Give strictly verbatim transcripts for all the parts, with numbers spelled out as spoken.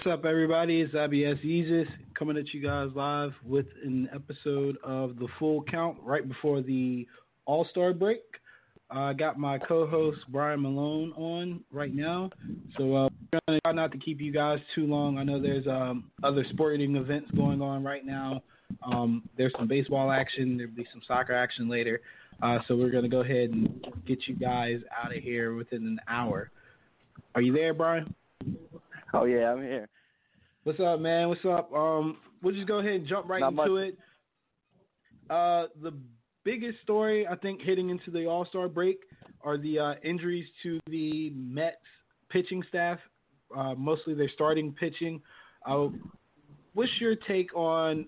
What's up, everybody? It's I B S Yeezus coming at you guys live with an episode of The Full Count right before the All-Star break. I uh, got my co-host Brian Malone on right now, so uh, we're going to try not to keep you guys too long. I know there's um, other sporting events going on right now. Um, there's some baseball action. There'll be some soccer action later, uh, so we're going to go ahead and get you guys out of here within an hour. Are you there, Brian? Oh, yeah, I'm here. What's up, man? What's up? Um, we'll just go ahead and jump right Not into much. it. Uh, the biggest story, I think, heading into the All-Star break are the uh, injuries to the Mets pitching staff, uh, mostly their starting pitching. Uh, what's your take on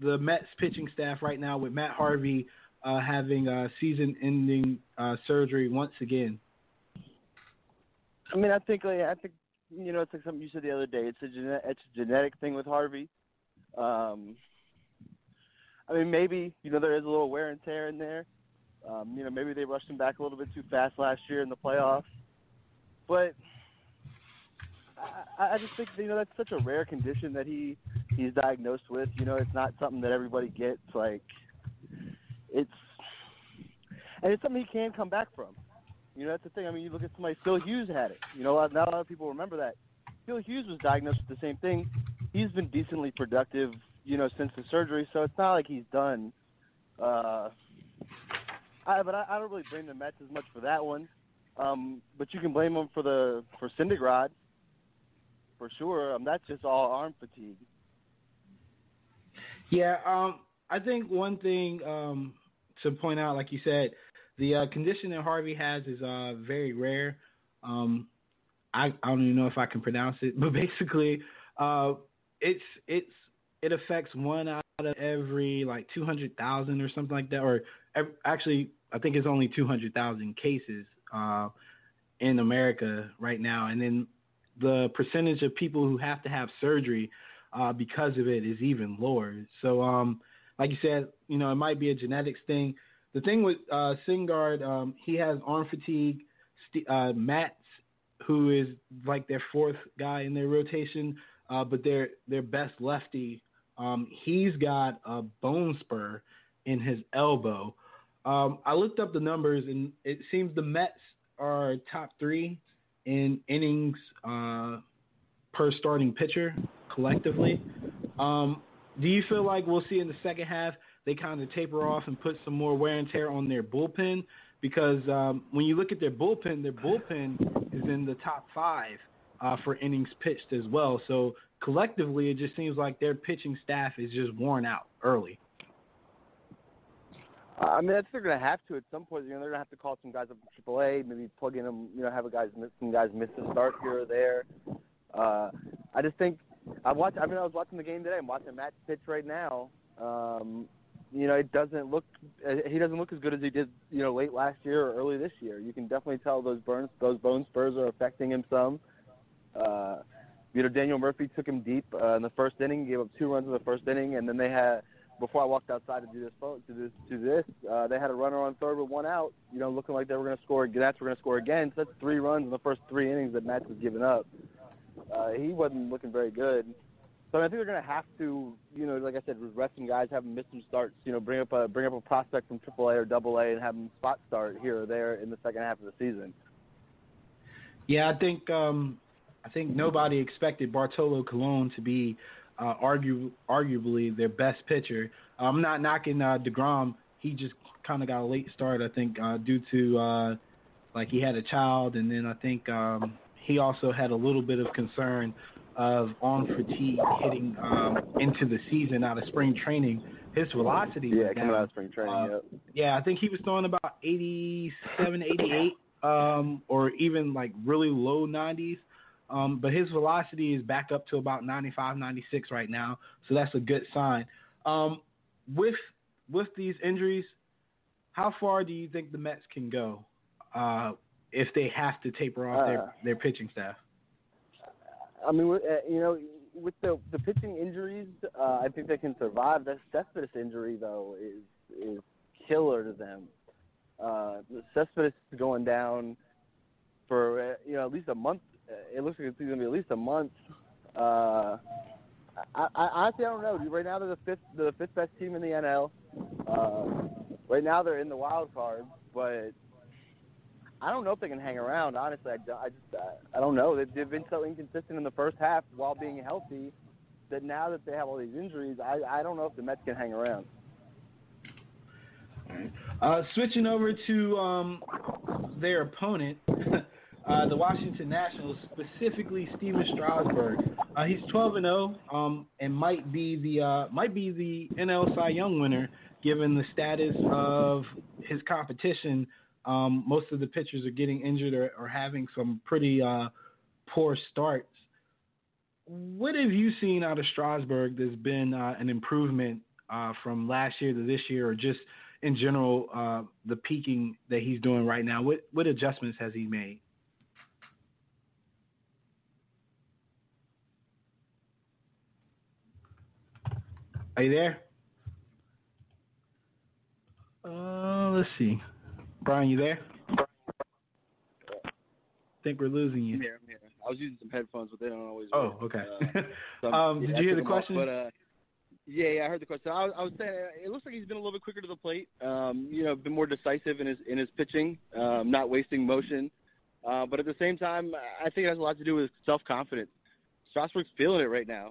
the Mets pitching staff right now with Matt Harvey uh, having uh, season-ending uh, surgery once again? I mean, I think like, I think – you know, it's like something you said the other day. It's a, gene- it's a genetic thing with Harvey. Um, I mean, maybe, you know, there is a little wear and tear in there. Um, you know, maybe they rushed him back a little bit too fast last year in the playoffs. But I, I just think, you know, that's such a rare condition that he, he's diagnosed with. You know, it's not something that everybody gets. Like, it's – and it's something he can come back from. You know, that's the thing. I mean, you look at somebody, Phil Hughes had it. You know, not a lot of people remember that. Phil Hughes was diagnosed with the same thing. He's been decently productive, you know, since the surgery, so it's not like he's done. Uh, I, but I, I don't really blame the Mets as much for that one. Um, but you can blame them for the for Syndergaard, for sure. Um, that's just all arm fatigue. Yeah, um, I think one thing um, to point out, like you said, the uh, condition that Harvey has is uh, very rare. Um, I, I don't even know if I can pronounce it, but basically, uh, it's it's it affects one out of every like two hundred thousand or something like that. Or every, actually, I think it's only two hundred thousand cases uh, in America right now. And then the percentage of people who have to have surgery uh, because of it is even lower. So, um, like you said, you know, it might be a genetics thing. The thing with uh, Syndergaard, um, he has arm fatigue. Uh, Mats, who is like their fourth guy in their rotation, uh, but their their best lefty, um, he's got a bone spur in his elbow. Um, I looked up the numbers, and it seems the Mets are top three in innings uh, per starting pitcher collectively. Um, do you feel like we'll see in the second half they kind of taper off and put some more wear and tear on their bullpen? Because um, when you look at their bullpen, their bullpen is in the top five uh, for innings pitched as well. So collectively, it just seems like their pitching staff is just worn out early. Uh, I mean, that's they're going to have to at some point. You know, they're going to have to call some guys up from triple A, maybe plug in them. You know, have a guys miss, some guys miss a start here or there. Uh, I just think I watched. I mean, I was watching the game today. I'm watching Matt pitch right now. Um, You know, it doesn't look he doesn't look as good as he did, you know, late last year or early this year. You can definitely tell those burns, those bone spurs are affecting him some. Uh, you know, Daniel Murphy took him deep uh, in the first inning, gave up two runs in the first inning, and then they had before I walked outside to do this to this to this, uh, they had a runner on third with one out. You know, looking like they were going to score. That's we're going to score again. So that's three runs in the first three innings that Mats was giving up. Uh, he wasn't looking very good. So I think they're going to have to, you know, like I said, rest some guys, have them miss some starts, you know, bring up a bring up a prospect from triple A or double A and have them spot start here or there in the second half of the season. Yeah, I think um, I think nobody expected Bartolo Colon to be uh, argue, arguably their best pitcher. I'm not knocking uh, DeGrom. He just kind of got a late start, I think, uh, due to, uh, like, he had a child, and then I think um, he also had a little bit of concern of arm fatigue hitting um, into the season out of spring training. His velocity yeah, was down. Yeah, out of spring training, uh, yep. Yeah, I think he was throwing about eighty-seven, eighty-eight, um, or even like really low nineties. Um, but his velocity is back up to about ninety-five, ninety-six right now, so that's a good sign. Um, with with these injuries, how far do you think the Mets can go uh, if they have to taper off uh. their, their pitching staff? I mean, you know, with the the pitching injuries, uh, I think they can survive. That Cespedes injury, though, is is killer to them. Uh, Cespedes is going down for, you know, at least a month. It looks like it's going to be at least a month Uh, I, I honestly I don't know. Right now they're the fifth, the fifth best team in the N L. Uh, right now they're in the wild card, but I don't know if they can hang around. Honestly, I, I just I, I don't know. They've, they've been so inconsistent in the first half while being healthy that now that they have all these injuries, I, I don't know if the Mets can hang around. All right. Uh, switching over to um, their opponent, uh, the Washington Nationals, specifically Stephen Strasburg. Uh, he's twelve and oh, um, and might be the uh, might be the N L Cy Young winner given the status of his competition. Um, most of the pitchers are getting injured or, or having some pretty uh, poor starts. What have you seen out of Strasburg that's been uh, an improvement uh, from last year to this year, or just in general, uh, the peaking that he's doing right now? What what adjustments has he made? Are you there? Uh, let's see. Brian, you there? I think we're losing you. I'm here, I'm here. I was using some headphones, but they don't always work. Oh, okay. Uh, so um, yeah, did you I hear the question? Off, but, uh, yeah, yeah, I heard the question. I was, I was saying it looks like he's been a little bit quicker to the plate. Um, you know, been more decisive in his in his pitching, um, not wasting motion. Uh, but at the same time, I think it has a lot to do with self-confidence. Strasburg's feeling it right now.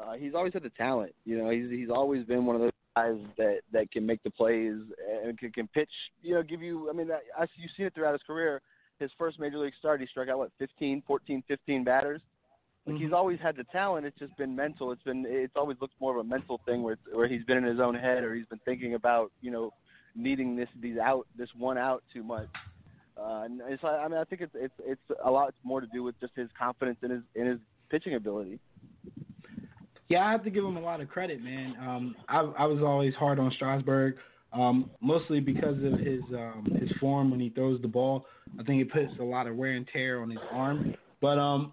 Uh, he's always had the talent. You know, he's he's always been one of those guys that, that can make the plays and can, can pitch. You know, give you. I mean, I, I, you've seen it throughout his career. His first major league start, he struck out, what, fifteen, fourteen, fifteen batters. Like, mm-hmm. He's always had the talent. It's just been mental. It's been, it's always looked more of a mental thing where it's, where he's been in his own head or he's been thinking about, you know, needing this, these out, this one out too much. Uh, and it's, I mean, I think it's, it's, it's a lot more to do with just his confidence in his, in his pitching ability. Yeah, I have to give him a lot of credit, man. Um, I, I was always hard on Strasburg. Um, mostly because of his um, his form when he throws the ball. I think it puts a lot of wear and tear on his arm. But um,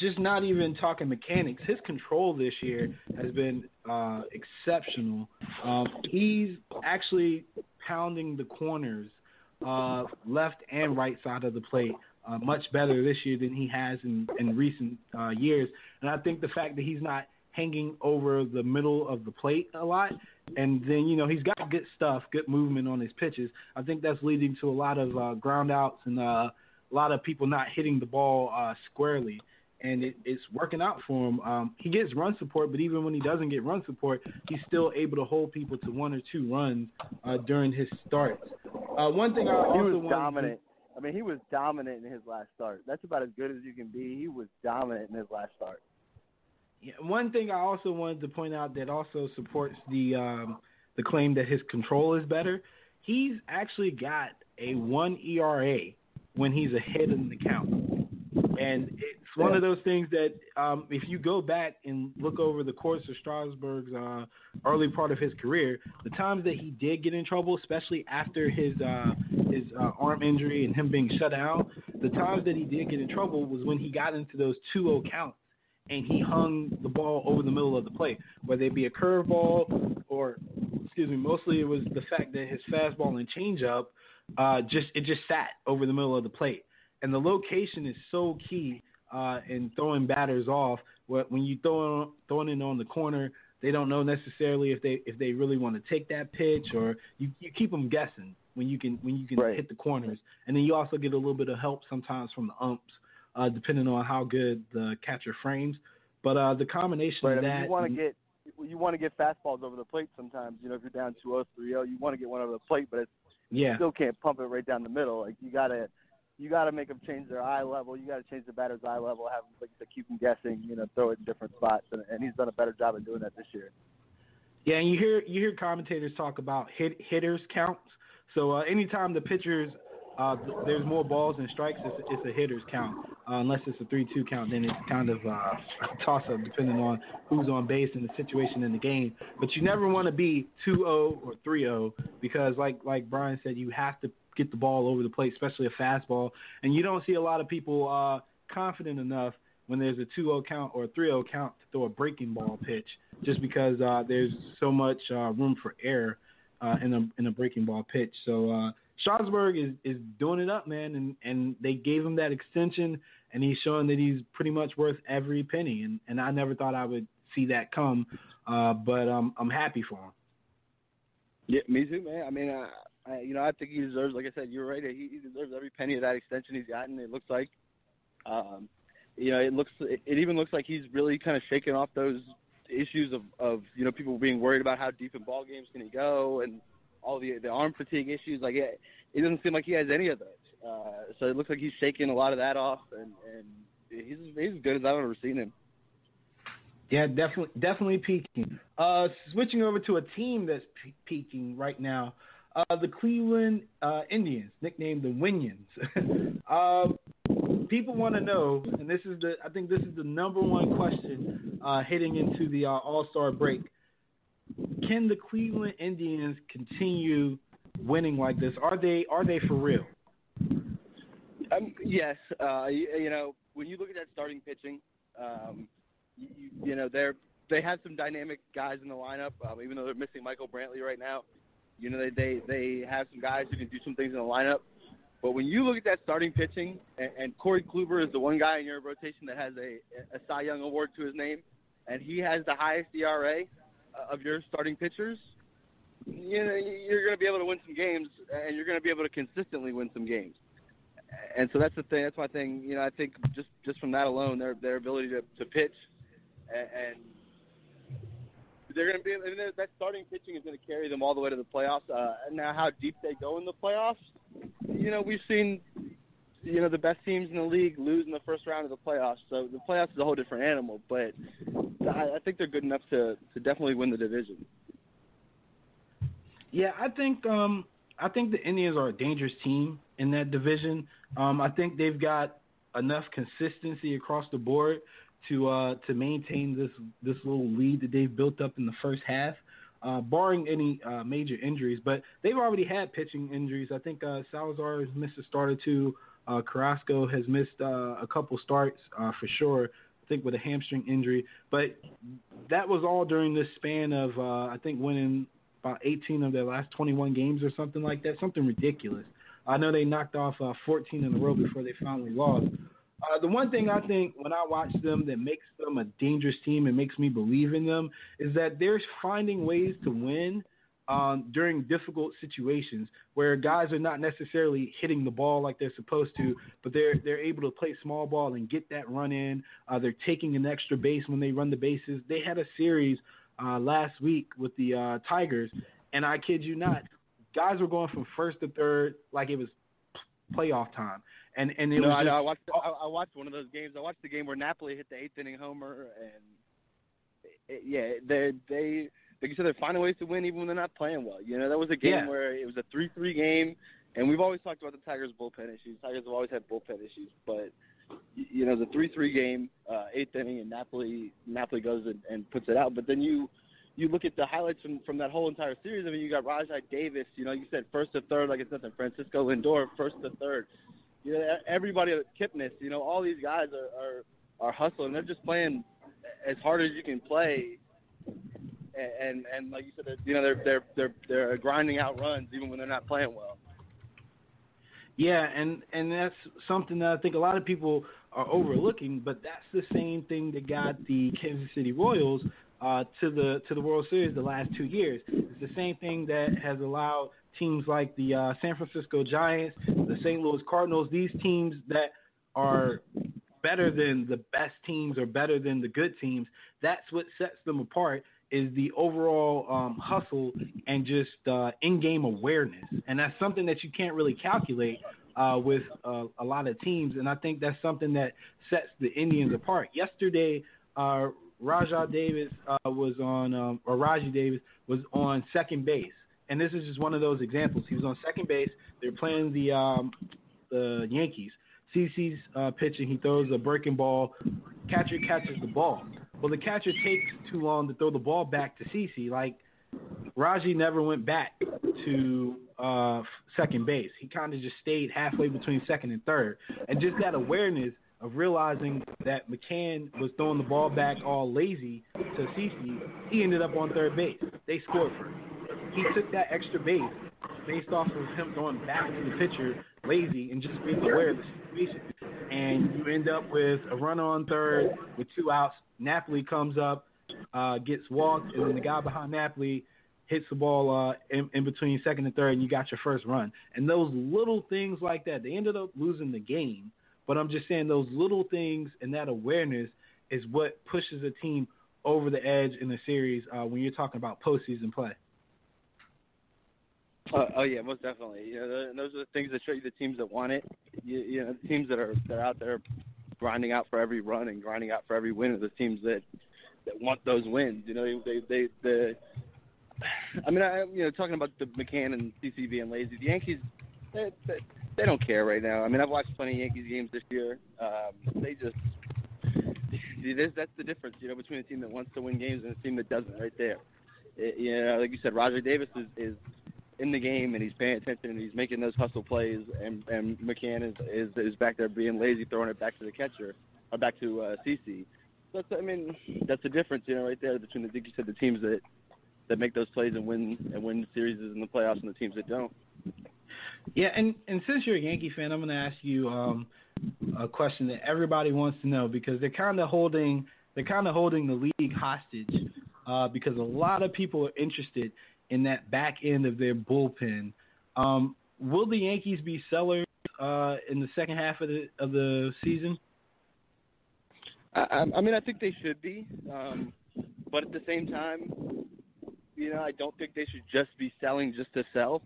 just not even talking mechanics, his control this year has been uh, exceptional. Um, he's actually pounding the corners, uh, left and right side of the plate, uh, much better this year than he has in, in recent uh, years. And I think the fact that he's not hanging over the middle of the plate a lot, and then, you know, he's got good stuff, good movement on his pitches. I think that's leading to a lot of uh, ground outs and uh, a lot of people not hitting the ball uh, squarely, and it, it's working out for him. Um, he gets run support, but even when he doesn't get run support, he's still able to hold people to one or two runs uh, during his starts. Uh, one thing I also wanted to... He was dominant. I mean, he was dominant in his last start. That's about as good as you can be. He was dominant in his last start. One thing I also wanted to point out that also supports the um, the claim that his control is better, he's actually got a one E R A when he's ahead in the count. And it's one of those things that um, if you go back and look over the course of Strasburg's uh, early part of his career, the times that he did get in trouble, especially after his uh, his uh, arm injury and him being shut out, the times that he did get in trouble was when he got into those two oh counts. And he hung the ball over the middle of the plate, whether it be a curveball or, excuse me, mostly it was the fact that his fastball and changeup uh, just it just sat over the middle of the plate. And the location is so key uh, in throwing batters off. When you throw throwing it on the corner, they don't know necessarily if they if they really want to take that pitch, or you, you keep them guessing when you can when you can right. hit the corners. And then you also get a little bit of help sometimes from the umps. Uh, depending on how good the catcher frames, but uh, the combination right, of that I mean, you want to get you want to get fastballs over the plate sometimes. You know, if you're down two oh, three oh, you want to get one over the plate, but it's, yeah. you still can't pump it right down the middle. Like you gotta you gotta make them change their eye level. You gotta change the batter's eye level. Have them like to keep them guessing. You know, throw it in different spots, and, and he's done a better job of doing that this year. Yeah, and you hear you hear commentators talk about hit, hitters counts. So uh, anytime the pitchers Uh, there's more balls and strikes, it's, it's a hitter's count. Uh, unless it's a three two count, then it's kind of uh, a toss-up depending on who's on base and the situation in the game. But you never want to be two oh or three oh because, like, like Brian said, you have to get the ball over the plate, especially a fastball. And you don't see a lot of people uh, confident enough when there's a two oh count or a three oh count to throw a breaking ball pitch just because uh, there's so much uh, room for error uh, in, a, in a breaking ball pitch. So, uh, Strasburg is, is doing it up, man, and, and they gave him that extension, and he's showing that he's pretty much worth every penny, and, and I never thought I would see that come, uh, but um, I'm happy for him. Yeah, me too, man. I mean, I, I, you know, I think he deserves, like I said, you're right, he, he deserves every penny of that extension he's gotten, it looks like. Um, you know, it looks, it, it even looks like he's really kind of shaking off those issues of, of, you know, people being worried about how deep in ball games can he go, and all the the arm fatigue issues, like it, it doesn't seem like he has any of those. Uh, so it looks like he's shaking a lot of that off, and, and he's he's as good as I've ever seen him. Yeah, definitely definitely peaking. Uh, switching over to a team that's pe- peaking right now, uh, the Cleveland uh, Indians, nicknamed the Winions. uh, people want to know, and this is the I think this is the number one question uh, heading into the uh, All-Star break. Can the Cleveland Indians continue winning like this? Are they are they for real? Um, yes. Uh, you, you know, when you look at that starting pitching, um, you, you know, they're they have some dynamic guys in the lineup. Um, even though they're missing Michael Brantley right now, you know, they, they they have some guys who can do some things in the lineup. But when you look at that starting pitching, and, and Corey Kluber is the one guy in your rotation that has a, a Cy Young award to his name, and he has the highest E R A of your starting pitchers, you know, you're going to be able to win some games, and you're going to be able to consistently win some games. And so that's the thing. That's my thing. You know, I think just, just from that alone, their their ability to, to pitch, and, and they're going to be. I mean, that starting pitching is going to carry them all the way to the playoffs. Uh, now, how deep they go in the playoffs, you know, we've seen, you know, the best teams in the league lose in the first round of the playoffs. So the playoffs is a whole different animal, but I, I think they're good enough to, to definitely win the division. Yeah, I think um, I think the Indians are a dangerous team in that division. Um, I think they've got enough consistency across the board to uh, to maintain this this little lead that they've built up in the first half, uh, barring any uh, major injuries. But they've already had pitching injuries. I think uh, Salazar has missed a start or two. Uh, Carrasco has missed uh, a couple starts uh, for sure, I think with a hamstring injury. But that was all during this span of, uh, I think, winning about eighteen of their last twenty-one games or something like that, something ridiculous. I know they knocked off uh, fourteen in a row before they finally lost. Uh, the one thing I think when I watch them that makes them a dangerous team and makes me believe in them is that they're finding ways to win Um, during difficult situations where guys are not necessarily hitting the ball like they're supposed to, but they're they're able to play small ball and get that run in. Uh, they're taking an extra base when they run the bases. They had a series uh, last week with the uh, Tigers, and I kid you not, guys were going from first to third like it was playoff time. And and it no, was I, just, I watched I, I watched one of those games. I watched the game where Napoli hit the eighth inning homer, and it, yeah, they they. Like you said, they're finding ways to win even when they're not playing well. You know, that was a game yeah. where it was a three three game, and we've always talked about the Tigers' bullpen issues. Tigers have always had bullpen issues, but, you know, the three three game, uh, eighth inning, and Napoli Napoli goes and, and puts it out. But then you you look at the highlights from, from that whole entire series. I mean, you got Rajai Davis, you know, you said first to third like it's nothing. Francisco Lindor, first to third. You know, everybody, Kipnis, you know, all these guys are, are, are hustling. They're just playing as hard as you can play. And, and like you said, you know, they're they're they're they're grinding out runs even when they're not playing well. Yeah, and, and that's something that I think a lot of people are overlooking, but that's the same thing that got the Kansas City Royals uh, to the to the World Series the last two years. It's the same thing that has allowed teams like the uh, San Francisco Giants, the Saint Louis Cardinals, these teams that are better than the best teams or better than the good teams. That's what sets them apart. Is the overall um, hustle and just uh, in-game awareness. And that's something that you can't really calculate uh, with uh, a lot of teams, and I think that's something that sets the Indians apart. Yesterday, uh, Rajai Davis uh, was on um, – or Rajai Davis was on second base, and this is just one of those examples. He was on second base. They're playing the, um, the Yankees. C C's uh, pitching. He throws a breaking ball. Catcher catches the ball. Well, the catcher takes too long to throw the ball back to Cece. Like, Raji never went back to uh, second base. He kind of just stayed halfway between second and third. And just that awareness of realizing that McCann was throwing the ball back all lazy to Cece, he ended up on third base. They scored for him. He took that extra base based off of him going back to the pitcher, lazy, and just being aware of the situation. And you end up with a run on third with two outs. Napoli comes up, uh, gets walked, and then the guy behind Napoli hits the ball uh, in, in between second and third, and you got your first run. And those little things like that, they ended up losing the game. But I'm just saying those little things and that awareness is what pushes a team over the edge in the series uh, when you're talking about postseason play. Uh, oh, yeah, most definitely. You know, and those are the things that show you the teams that want it. You, you know, the teams that are that are out there grinding out for every run and grinding out for every win are the teams that, that want those wins. You know, they they the. I mean, I you know talking about the McCann and C C being lazy. The Yankees, they, they, they don't care right now. I mean, I've watched plenty of Yankees games this year. Um, they just that's the difference, you know, between a team that wants to win games and a team that doesn't. Right there, it, you know, like you said, Rajai Davis is. is in the game, and he's paying attention, and he's making those hustle plays, and, and McCann is, is is back there being lazy, throwing it back to the catcher, or back to uh, CeCe. That's, I mean, that's the difference, you know, right there between the, like you said, the teams that, that make those plays and win and win series in the playoffs and the teams that don't. Yeah, and, and since you're a Yankee fan, I'm going to ask you um, a question that everybody wants to know because they're kind of holding they're kind of holding the league hostage uh, because a lot of people are interested in that back end of their bullpen. Um, will the Yankees be sellers uh, in the second half of the of the season? I, I mean, I think they should be, um, but at the same time, you know, I don't think they should just be selling just to sell.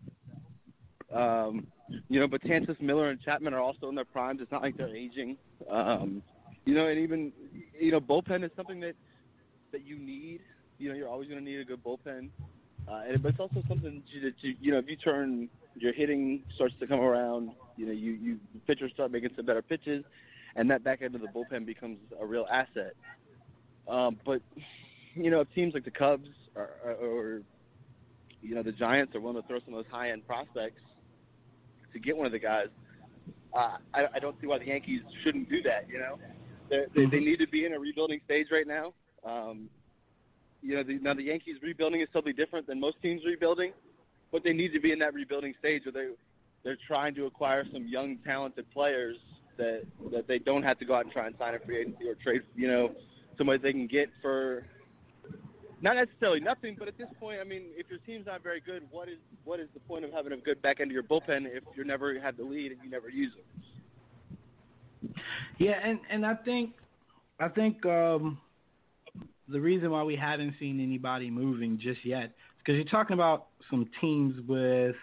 Um, you know, but Bautista, Miller, and Chapman are also in their primes. It's not like they're aging. Um, you know, and even, you know, bullpen is something that, that you need. You know, you're always going to need a good bullpen. Uh, and, but it's also something that, you, that you, you know, if you turn your hitting starts to come around, you know, you, you pitchers start making some better pitches, and that back end of the bullpen becomes a real asset. Um, but, you know, if teams like the Cubs or, or, or, you know, the Giants are willing to throw some of those high-end prospects to get one of the guys, uh, I, I don't see why the Yankees shouldn't do that, you know. They're, they they need to be in a rebuilding stage right now. Um You know, the, now the Yankees rebuilding is totally different than most teams rebuilding, but they need to be in that rebuilding stage where they, they're trying to acquire some young, talented players that, that they don't have to go out and try and sign a free agency or trade, you know, somebody they can get for not necessarily nothing, but at this point, I mean, if your team's not very good, what is what is the point of having a good back end of your bullpen if you never have the lead and you never use it? Yeah, and, and I think I think um... – the reason why we haven't seen anybody moving just yet is because you're talking about some teams with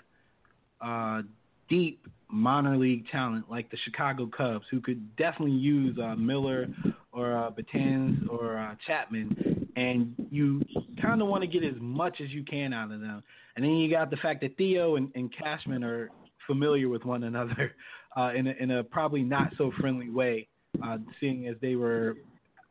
uh, deep minor league talent like the Chicago Cubs who could definitely use uh, Miller or uh, Batanz or uh, Chapman, and you kind of want to get as much as you can out of them. And then you got the fact that Theo and, and Cashman are familiar with one another uh, in, a, in a probably not so friendly way, uh, seeing as they were –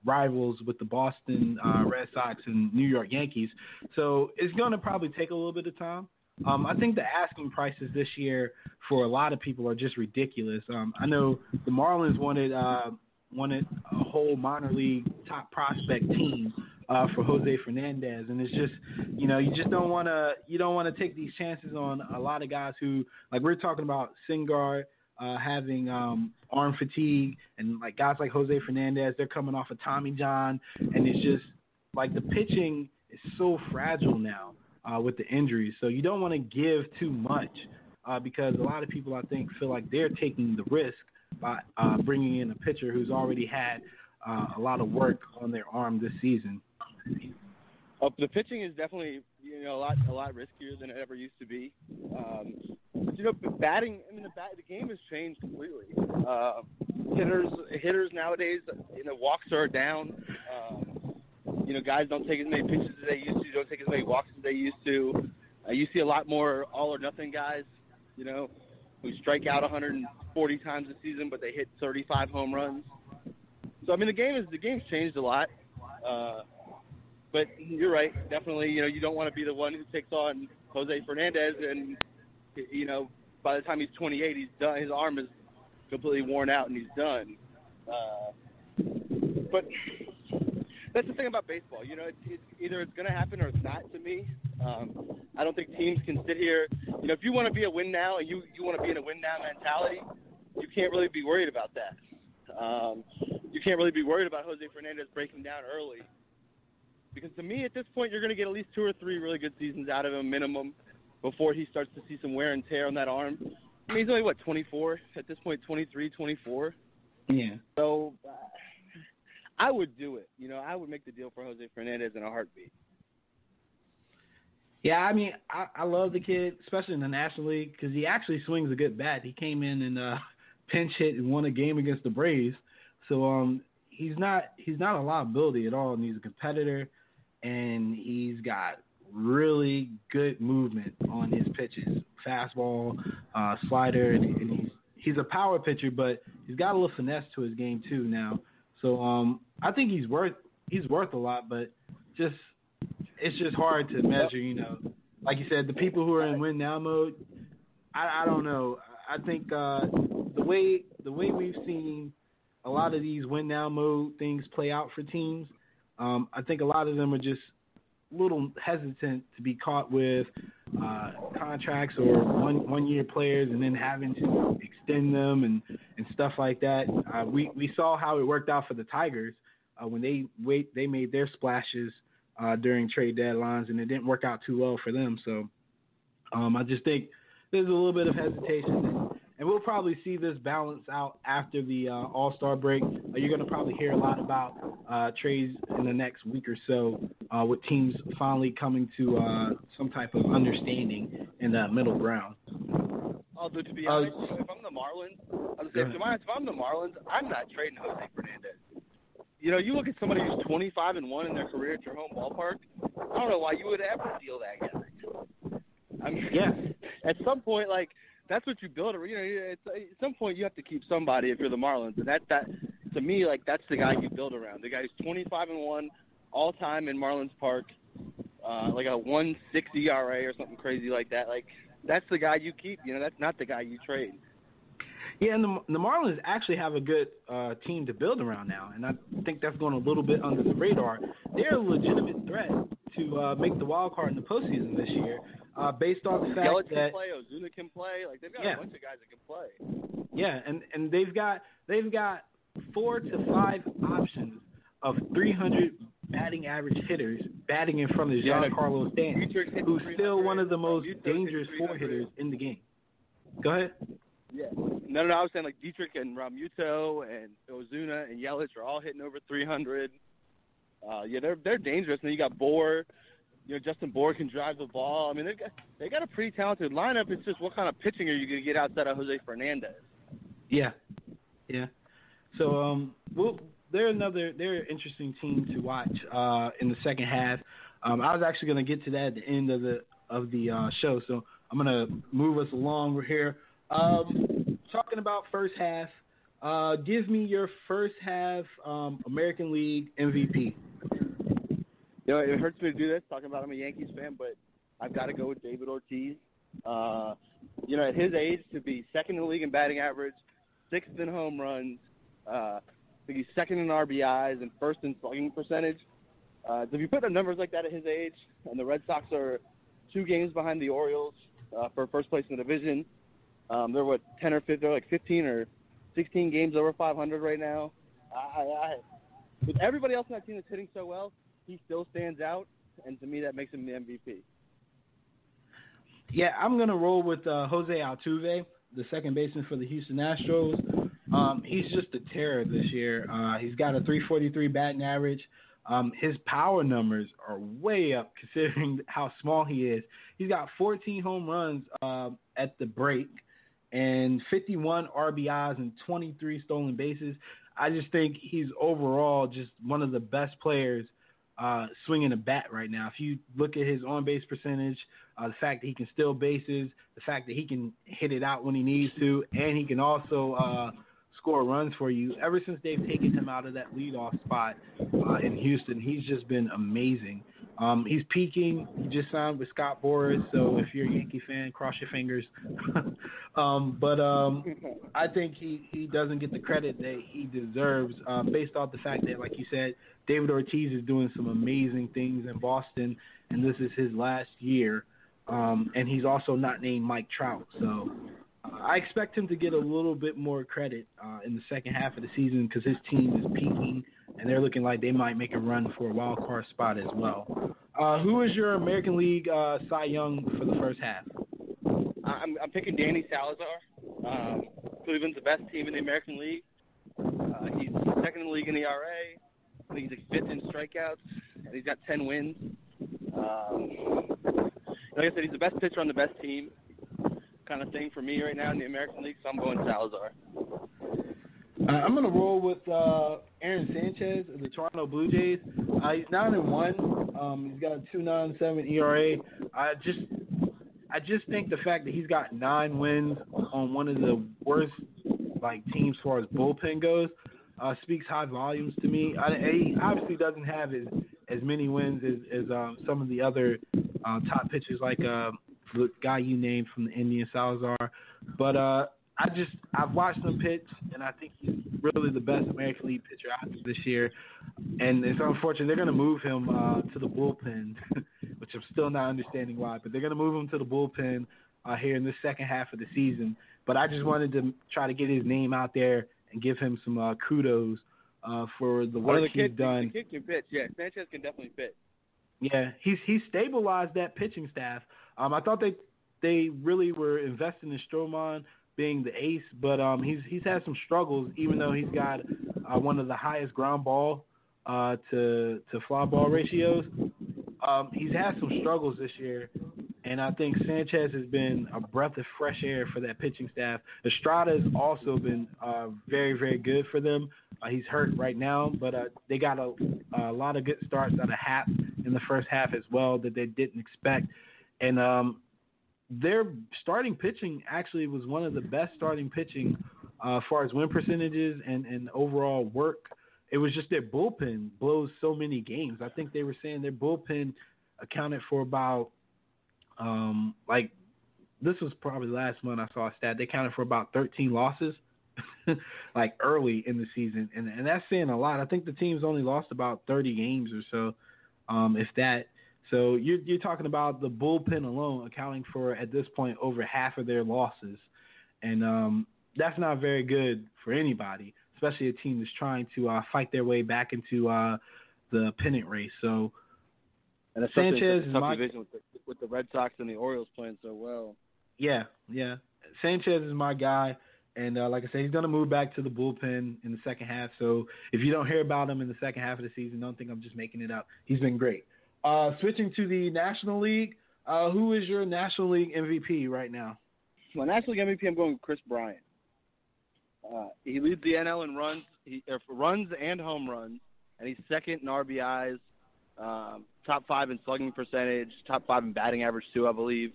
rivals with the Boston uh, Red Sox and New York Yankees. So it's going to probably take a little bit of time. Um, I think the asking prices this year for a lot of people are just ridiculous. Um, I know the Marlins wanted uh, wanted a whole minor league top prospect team uh, for Jose Fernandez, and it's just, you know, you just don't want to you don't want to take these chances on a lot of guys who, like we're talking about Syndergaard, Uh, having um, arm fatigue, and like guys like Jose Fernandez, they're coming off of Tommy John, and it's just like the pitching is so fragile now uh, with the injuries. So you don't want to give too much uh, because a lot of people, I think, feel like they're taking the risk by uh, bringing in a pitcher who's already had uh, a lot of work on their arm this season. Oh, the pitching is definitely, you know, a lot a lot riskier than it ever used to be. Um, but, you know, batting, I mean, the, bat, the game has changed completely. Uh, hitters hitters nowadays, you know, walks are down. Um, you know, guys don't take as many pitches as they used to, don't take as many walks as they used to. Uh, you see a lot more all-or-nothing guys, you know, who strike out one hundred forty times a season, but they hit thirty-five home runs. So, I mean, the game is the game's changed a lot. Uh But you're right, definitely, you know, you don't want to be the one who takes on Jose Fernandez and, you know, by the time he's twenty-eight, he's done. His arm is completely worn out and he's done. Uh, but that's the thing about baseball. You know, it's, it's either it's going to happen or it's not to me. Um, I don't think teams can sit here. You know, if you want to be a win now and you, you want to be in a win now mentality, you can't really be worried about that. Um, you can't really be worried about Jose Fernandez breaking down early. Because to me, at this point, you're going to get at least two or three really good seasons out of him, minimum, before he starts to see some wear and tear on that arm. I mean, he's only, what, twenty-four? At this point, twenty-three, twenty-four? Yeah. So uh, I would do it. You know, I would make the deal for Jose Fernandez in a heartbeat. Yeah, I mean, I, I love the kid, especially in the National League, because he actually swings a good bat. He came in and uh, pinch hit and won a game against the Braves. So um, he's not he's not a liability at all, and he's a competitor. And he's got really good movement on his pitches, fastball, uh, slider, and, and he's, he's a power pitcher, but he's got a little finesse to his game too now. So um, I think he's worth he's worth a lot, but just it's just hard to measure, you know. Like you said, the people who are in win now mode, I, I don't know. I think uh, the way the way we've seen a lot of these win now mode things play out for teams. Um, I think a lot of them are just a little hesitant to be caught with uh, contracts or one, one-year players and then having to extend them and, and stuff like that. Uh, we, we saw how it worked out for the Tigers uh, when they wait, they made their splashes uh, during trade deadlines, and it didn't work out too well for them. So um, I just think there's a little bit of hesitation. And we'll probably see this balance out after the uh, All-Star break. Uh, you're going to probably hear a lot about uh, trades in the next week or so uh, with teams finally coming to uh, some type of understanding in the middle ground. Although, to be uh, honest, if I'm the Marlins, I'm saying, if, I'm, if I'm the Marlins, I'm not trading Jose Fernandez. You know, you look at somebody who's twenty-five and one in their career at your home ballpark, I don't know why you would ever deal that guy. I mean, yeah. At some point, like, that's what you build. You know, it's, at some point you have to keep somebody if you're the Marlins, and that, that to me, like, that's the guy you build around. The guy who's twenty-five and one all time in Marlins Park, uh, like a one sixty E R A or something crazy like that. Like, that's the guy you keep. You know, that's not the guy you trade. Yeah, and the, the Marlins actually have a good uh, team to build around now, and I think that's going a little bit under the radar. They're a legitimate threat to uh, make the wild card in the postseason this year. Uh, based on the fact Yelich that can play, Ozuna can play, like they've got yeah. a bunch of guys that can play. Yeah, and, and they've got they've got four to five options of three hundred batting average hitters batting in front of Giancarlo Stanton, who's still one of the most dangerous four hitters in the game. Go ahead. Yeah, no, no, I was saying like Dietrich and Ramuto and Ozuna and Yelich are all hitting over three hundred. Uh, yeah, they're they're dangerous, and then you got Bohr. You know, Justin Bohr can drive the ball. I mean, they got they got a pretty talented lineup. It's just what kind of pitching are you going to get outside of Jose Fernandez? Yeah, yeah. So um, we'll, they're another they're an interesting team to watch uh, in the second half. Um, I was actually going to get to that at the end of the of the uh, show, so I'm going to move us along here. Um, talking about first half, uh, give me your first half um, American League M V P. You know, it hurts me to do this, talking about I'm a Yankees fan, but I've got to go with David Ortiz. Uh, you know, at his age, to be second in the league in batting average, sixth in home runs, uh, I think he's second in R B Is and first in slugging percentage. Uh, so if you put up numbers like that at his age, and the Red Sox are two games behind the Orioles uh, for first place in the division, um, they're, what, ten or fifteen, they're like fifteen or sixteen games over five hundred right now. I, I, with everybody else on that team that's hitting so well, he still stands out, and to me that makes him the M V P. Yeah, I'm going to roll with uh, Jose Altuve, the second baseman for the Houston Astros. Um, he's just a terror this year. Uh, he's got a three forty-three batting average. Um, his power numbers are way up considering how small he is. He's got fourteen home runs uh, at the break and fifty-one R B Is and twenty-three stolen bases. I just think he's overall just one of the best players Uh, swinging a bat right now. If you look at his on-base percentage, uh, the fact that he can steal bases, the fact that he can hit it out when he needs to, and he can also uh, score runs for you. Ever since they've taken him out of that leadoff spot uh, in Houston, he's just been amazing. Um, he's peaking. He just signed with Scott Boras, so if you're a Yankee fan, cross your fingers. um, but um, I think he, he doesn't get the credit that he deserves uh, based off the fact that, like you said, David Ortiz is doing some amazing things in Boston, and this is his last year. Um, and he's also not named Mike Trout, so uh, I expect him to get a little bit more credit uh, in the second half of the season because his team is peaking, and they're looking like they might make a run for a wild card spot as well. Uh, who is your American League uh, Cy Young for the first half? I'm, I'm picking Danny Salazar. Um, Cleveland's the best team in the American League. Uh, he's second in the league in E R A. I think he's like fifth in strikeouts, and he's got ten wins. Um, Like I said, he's the best pitcher on the best team kind of thing for me right now in the American League, so I'm going Salazar. Uh, I'm going to roll with uh, Aaron Sanchez of the Toronto Blue Jays. Uh, he's nine and one. Um, he's got a two point nine seven E R A. I just I just think the fact that he's got nine wins on one of the worst like teams as far as bullpen goes uh, speaks high volumes to me. I, he obviously doesn't have as, as many wins as, as um, some of the other Uh, top pitchers like uh, the guy you named from the Indians, Salazar. But uh, I just – I've watched him pitch, and I think he's really the best American League pitcher out there this year. And it's unfortunate. They're going to move him uh, to the bullpen, which I'm still not understanding why. But they're going to move him to the bullpen uh, here in the second half of the season. But I just wanted to try to get his name out there and give him some uh, kudos uh, for the work oh, the kid, he's done. The kid can pitch, yeah. Sanchez can definitely pitch. Yeah, he's he stabilized that pitching staff. Um, I thought they they really were investing in Stroman being the ace, but um, he's he's had some struggles. Even though he's got uh, one of the highest ground ball uh, to to fly ball ratios, um, he's had some struggles this year. And I think Sanchez has been a breath of fresh air for that pitching staff. Estrada has also been uh, very, very good for them. Uh, he's hurt right now, but uh, they got a, a lot of good starts out of Hap in the first half as well that they didn't expect. And um, their starting pitching actually was one of the best starting pitching uh, as far as win percentages and, and overall work. It was just their bullpen blows so many games. I think they were saying their bullpen accounted for about – Um, like this was probably last month I saw a stat. They counted for about thirteen losses, like early in the season, and and that's saying a lot. I think the team's only lost about thirty games or so, um, if that. So you're you're talking about the bullpen alone accounting for at this point over half of their losses, and um, that's not very good for anybody, especially a team that's trying to uh, fight their way back into uh, the pennant race. So. And it's Sanchez is my division with the, with the Red Sox and the Orioles playing so well. Yeah, yeah. Sanchez is my guy, and uh, like I said, he's going to move back to the bullpen in the second half. So if you don't hear about him in the second half of the season, don't think I'm just making it up. He's been great. Uh, switching to the National League, uh, who is your National League M V P right now? My National League M V P, I'm going with Chris Bryant. Uh, he leads the N L in runs, he, er, runs and home runs, and he's second in R B Is. Um, top five in slugging percentage, top five in batting average too, I believe.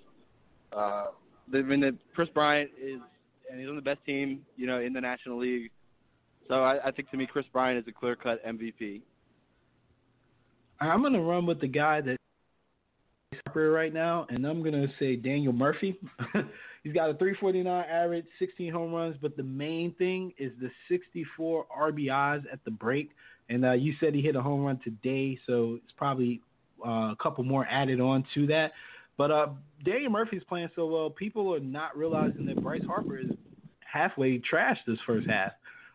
Uh, I mean, the, Chris Bryant is, and he's on the best team, you know, in the National League. So I, I think to me, Chris Bryant is a clear-cut M V P. I'm going to run with the guy that's right now, and I'm going to say Daniel Murphy. He's got a three forty-nine average, sixteen home runs, but the main thing is the sixty-four R B Is at the break. And uh, you said he hit a home run today, so it's probably uh, a couple more added on to that. But uh, Daniel Murphy's playing so well, people are not realizing that Bryce Harper is halfway trashed this first half.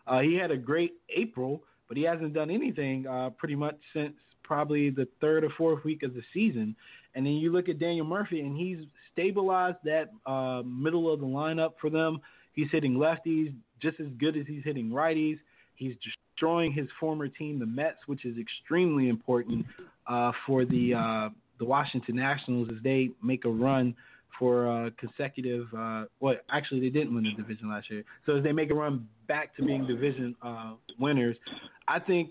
Uh, he had a great April, but he hasn't done anything uh, pretty much since probably the third or fourth week of the season. And then you look at Daniel Murphy, and he's stabilized that uh, middle of the lineup for them. He's hitting lefties just as good as he's hitting righties. He's destroying his former team, the Mets, which is extremely important uh, for the uh, the Washington Nationals as they make a run for uh, consecutive uh, – well, actually, they didn't win the division last year. So as they make a run back to being division uh, winners, I think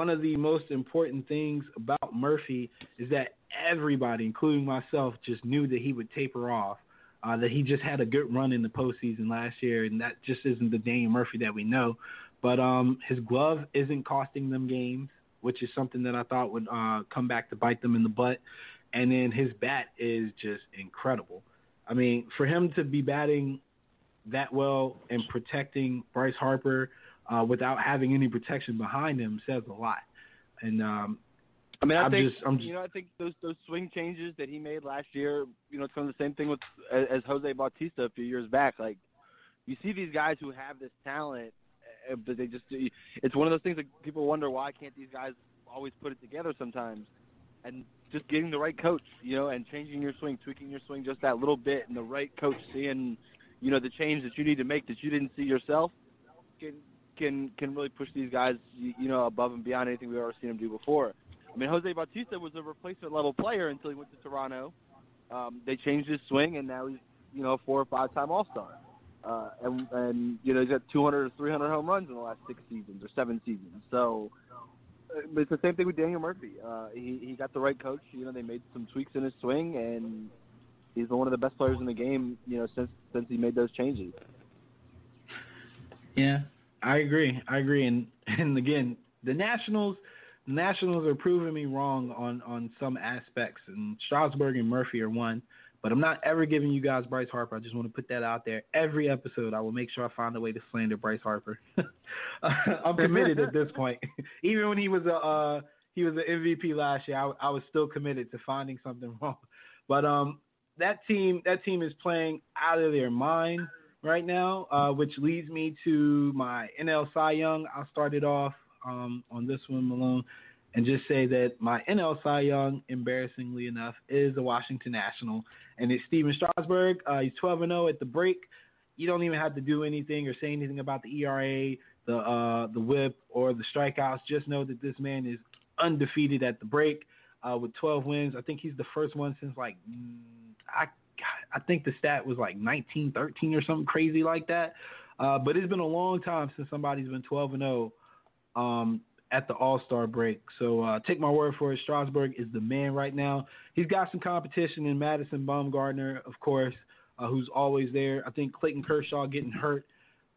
one of the most important things about Murphy is that everybody, including myself, just knew that he would taper off. uh, that he just had a good run in the postseason last year, and that just isn't the Daniel Murphy that we know. But um, his glove isn't costing them games, which is something that I thought would uh, come back to bite them in the butt. And then his bat is just incredible. I mean, for him to be batting that well and protecting Bryce Harper uh, without having any protection behind him says a lot. And um, I mean, I I'm think just, I'm just, you know, I think those those swing changes that he made last year, you know, it's kind of the same thing with as, as Jose Bautista a few years back. Like, you see these guys who have this talent, but they just it's one of those things that people wonder, why can't these guys always put it together sometimes? And just getting the right coach, you know, and changing your swing, tweaking your swing just that little bit, and the right coach seeing, you know, the change that you need to make that you didn't see yourself can can can really push these guys, you know, above and beyond anything we've ever seen them do before. I mean, Jose Bautista was a replacement-level player until he went to Toronto. Um, they changed his swing, and now he's, you know, a four- or five-time All-Star. Uh, and, and, you know, he's got two hundred or three hundred home runs in the last six seasons or seven seasons. So but it's the same thing with Daniel Murphy. Uh, he, he got the right coach. You know, they made some tweaks in his swing, and he's one of the best players in the game, you know, since since he made those changes. Yeah, I agree. I agree. And, and again, the Nationals – Nationals are proving me wrong on, on some aspects, and Strasburg and Murphy are one, but I'm not ever giving you guys Bryce Harper. I just want to put that out there. Every episode, I will make sure I find a way to slander Bryce Harper. I'm committed at this point. Even when he was a uh, he was an M V P last year, I, I was still committed to finding something wrong. But um, that team that team is playing out of their mind right now, uh, which leads me to my N L Cy Young. I started off Um, on this one, Malone, and just say that my N L Cy Young, embarrassingly enough, is the Washington National, and it's Stephen Strasburg. Uh, he's twelve and oh at the break. You don't even have to do anything or say anything about the E R A, the uh, the whip, or the strikeouts. Just know that this man is undefeated at the break uh, with twelve wins. I think he's the first one since, like, I, I think the stat was like nineteen thirteen or something crazy like that. Uh, but it's been a long time since somebody's been twelve and oh. Um, at the All-Star break. So uh, take my word for it, Strasburg is the man right now. He's got some competition in Madison Bumgarner, of course, uh, who's always there. I think Clayton Kershaw getting hurt,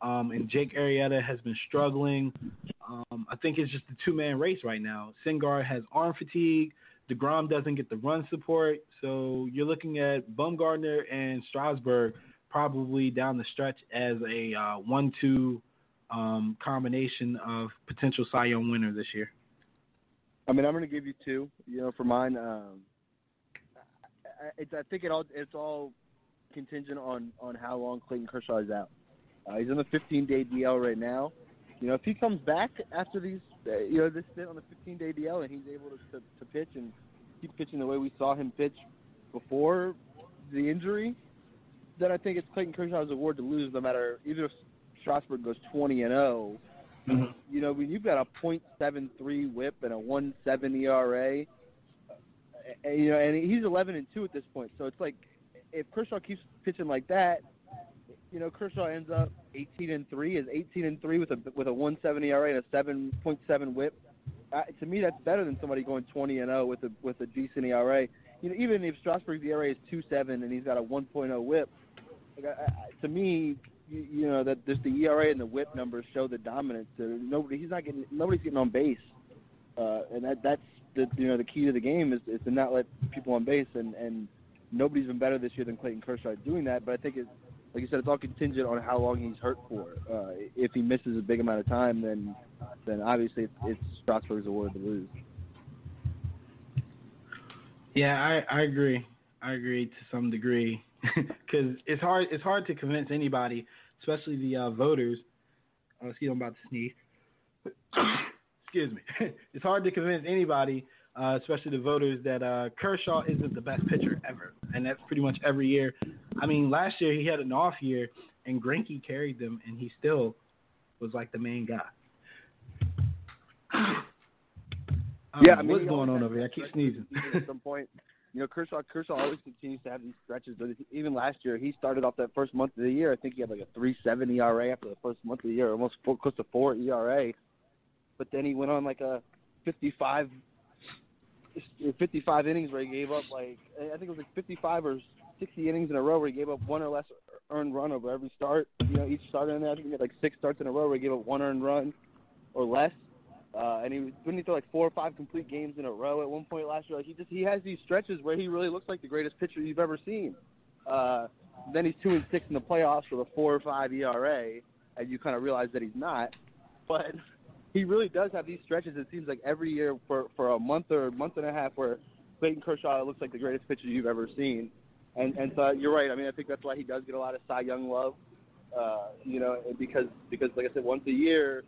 um, and Jake Arrieta has been struggling. Um, I think it's just a two-man race right now. Syndergaard has arm fatigue. DeGrom doesn't get the run support. So you're looking at Bumgarner and Strasburg probably down the stretch as a uh, one two Um, combination of potential Cy Young winner this year. I mean, I'm going to give you two. You know, for mine, um, I, it's, I think it all it's all contingent on, on how long Clayton Kershaw is out. Uh, he's on the fifteen-day D L right now. You know, if he comes back after these, uh, you know, this stint on the fifteen-day D L, and he's able to, to, to pitch and keep pitching the way we saw him pitch before the injury, then I think it's Clayton Kershaw's award to lose, no matter either. If Strasburg goes twenty and oh. Mm-hmm. You know, when you've got a point seven three whip and a one point seven E R A, and, you know, and he's eleven and two at this point. So it's like, if Kershaw keeps pitching like that, you know, Kershaw ends up eighteen and three, is eighteen and three with a with a one point seven E R A and a seven point seven whip. Uh, to me, that's better than somebody going twenty and oh with a with a decent E R A. You know, even if Strasburg's E R A is two point seven and he's got a one point oh whip, like, I, I, to me. You know, that just the E R A and the whip numbers show the dominance. Nobody, he's not getting, nobody's getting on base, uh, and that that's the, you know, the key to the game is, is to not let people on base, and, and nobody's been better this year than Clayton Kershaw doing that. But I think, it, like you said, it's all contingent on how long he's hurt for. Uh, if he misses a big amount of time, then then obviously it's, it's Strasburg's award to lose. Yeah, I, I agree. I agree to some degree. Because it's hard, it's hard to convince anybody, especially the uh, voters. Oh, excuse me, I'm about to sneeze. Excuse me. It's hard to convince anybody, uh, especially the voters, that uh, Kershaw isn't the best pitcher ever, and that's pretty much every year. I mean, last year he had an off year, and Greinke carried them, and he still was like the main guy. um, yeah, I mean, what's going on over here? I keep sneezing. At some point. You know, Kershaw, Kershaw always continues to have these stretches. But even last year, he started off that first month of the year. I think he had like a three point seven E R A after the first month of the year, almost four, close to four E R A. But then he went on like a fifty-five, fifty-five innings where he gave up like, I think it was like fifty-five or sixty innings in a row where he gave up one or less earned run over every start. You know, each starter in there, I think he had like six starts in a row where he gave up one earned run or less. Uh, and he was, didn't he throw like four or five complete games in a row at one point last year? Like he just he has these stretches where he really looks like the greatest pitcher you've ever seen. Uh, then he's two and six in the playoffs with a four or five E R A, and you kind of realize that he's not. But he really does have these stretches. It seems like every year for, for a month or a month and a half where Clayton Kershaw looks like the greatest pitcher you've ever seen. And and so you're right. I mean, I think that's why he does get a lot of Cy Young love. Uh, you know, because because like I said, once a year.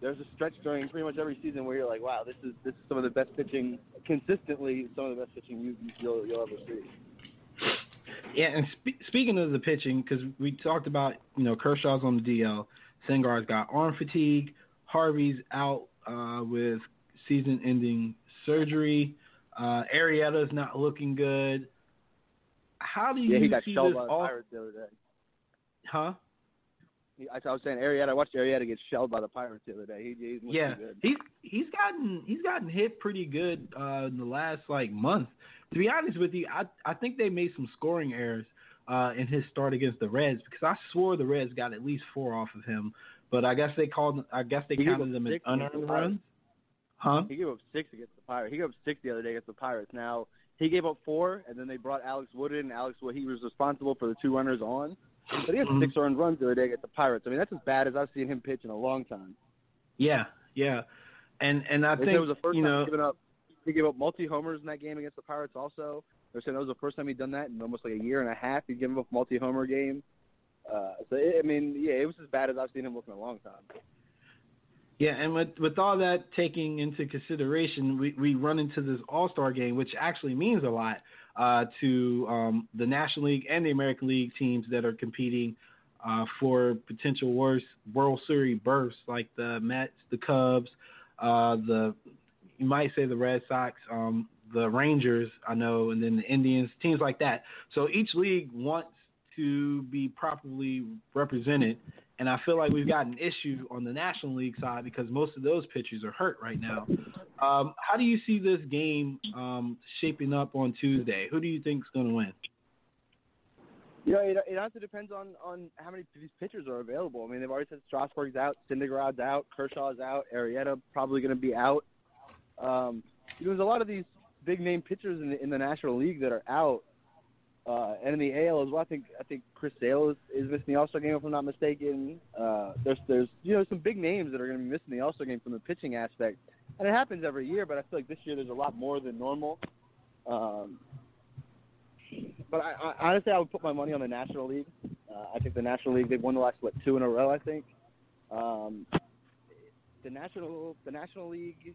There's a stretch during pretty much every season where you're like, wow, this is this is some of the best pitching, consistently some of the best pitching you, you'll, you'll ever see. Yeah, and spe- speaking of the pitching, because we talked about, you know, Kershaw's on the D L, Syndergaard's got arm fatigue, Harvey's out uh, with season-ending surgery, uh, Arrieta's not looking good. How do you yeah, he got see shelled this by the all- Pirates the other day. Huh? I was saying Arrieta. I watched Arrieta get shelled by the Pirates the other day. He, he's yeah, good. he's he's gotten he's gotten hit pretty good uh, in the last like month. To be honest with you, I I think they made some scoring errors uh, in his start against the Reds because I swore the Reds got at least four off of him, but I guess they called I guess they he counted them as unearned runs. Huh? He gave up six against the Pirates. He gave up six the other day against the Pirates. Now he gave up four, and then they brought Alex Wood in. Alex Wood he was responsible for the two runners on. But he had six earned runs the other day against the Pirates. I mean, that's as bad as I've seen him pitch in a long time. Yeah, yeah. And and I they think, it was the first you time know. He, up, he gave up multi-homers in that game against the Pirates also. They're saying that was the first time he'd done that in almost like a year and a half. He'd given up a multi-homer game. Uh, so, it, I mean, yeah, it was as bad as I've seen him look in a long time. Yeah, and with, with all that taking into consideration, we, we run into this All-Star game, which actually means a lot. Uh, to um, the National League and the American League teams that are competing uh, for potential worst World Series berths, like the Mets, the Cubs, uh, the you might say the Red Sox, um, the Rangers, I know, and then the Indians, teams like that. So each league wants to be properly represented, and I feel like we've got an issue on the National League side because most of those pitchers are hurt right now. Um, how do you see this game um, shaping up on Tuesday? Who do you think is going to win? You know, it, it also depends on, on how many of these pitchers are available. I mean, they've already said Strasburg's out, Syndergaard's out, Kershaw's out, Arrieta probably going to be out. Um, you know, there's a lot of these big-name pitchers in the, in the National League that are out. Uh, and in the A L as well, I think I think Chris Sale is, is missing the All-Star game if I'm not mistaken. Uh, there's there's you know some big names that are going to be missing the All-Star game from the pitching aspect, and it happens every year. But I feel like this year there's a lot more than normal. Um, but I, I, honestly, I would put my money on the National League. Uh, I think the National League they've won the last what two in a row. I think um, the National the National League.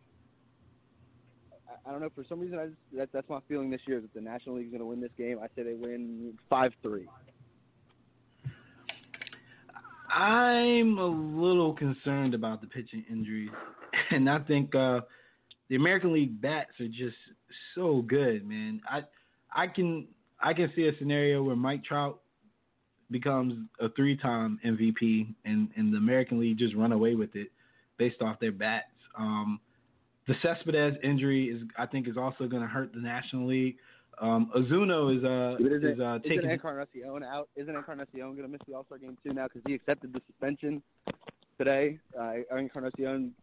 I don't know. For some reason, I just, that, that's my feeling this year that the National League is going to win this game. I say they win five three. I'm a little concerned about the pitching injuries, and I think uh, the American League bats are just so good, man. I I can I can see a scenario where Mike Trout becomes a three-time M V P, and, and the American League just run away with it based off their bats. Um, The Cespedes injury is, I think, is also going to hurt the National League. Um, Ozuna is uh isn't, is uh taking. Isn't Encarnacion out? Isn't Encarnacion going to miss the All-Star game too now because he accepted the suspension today? Uh, Encarnacion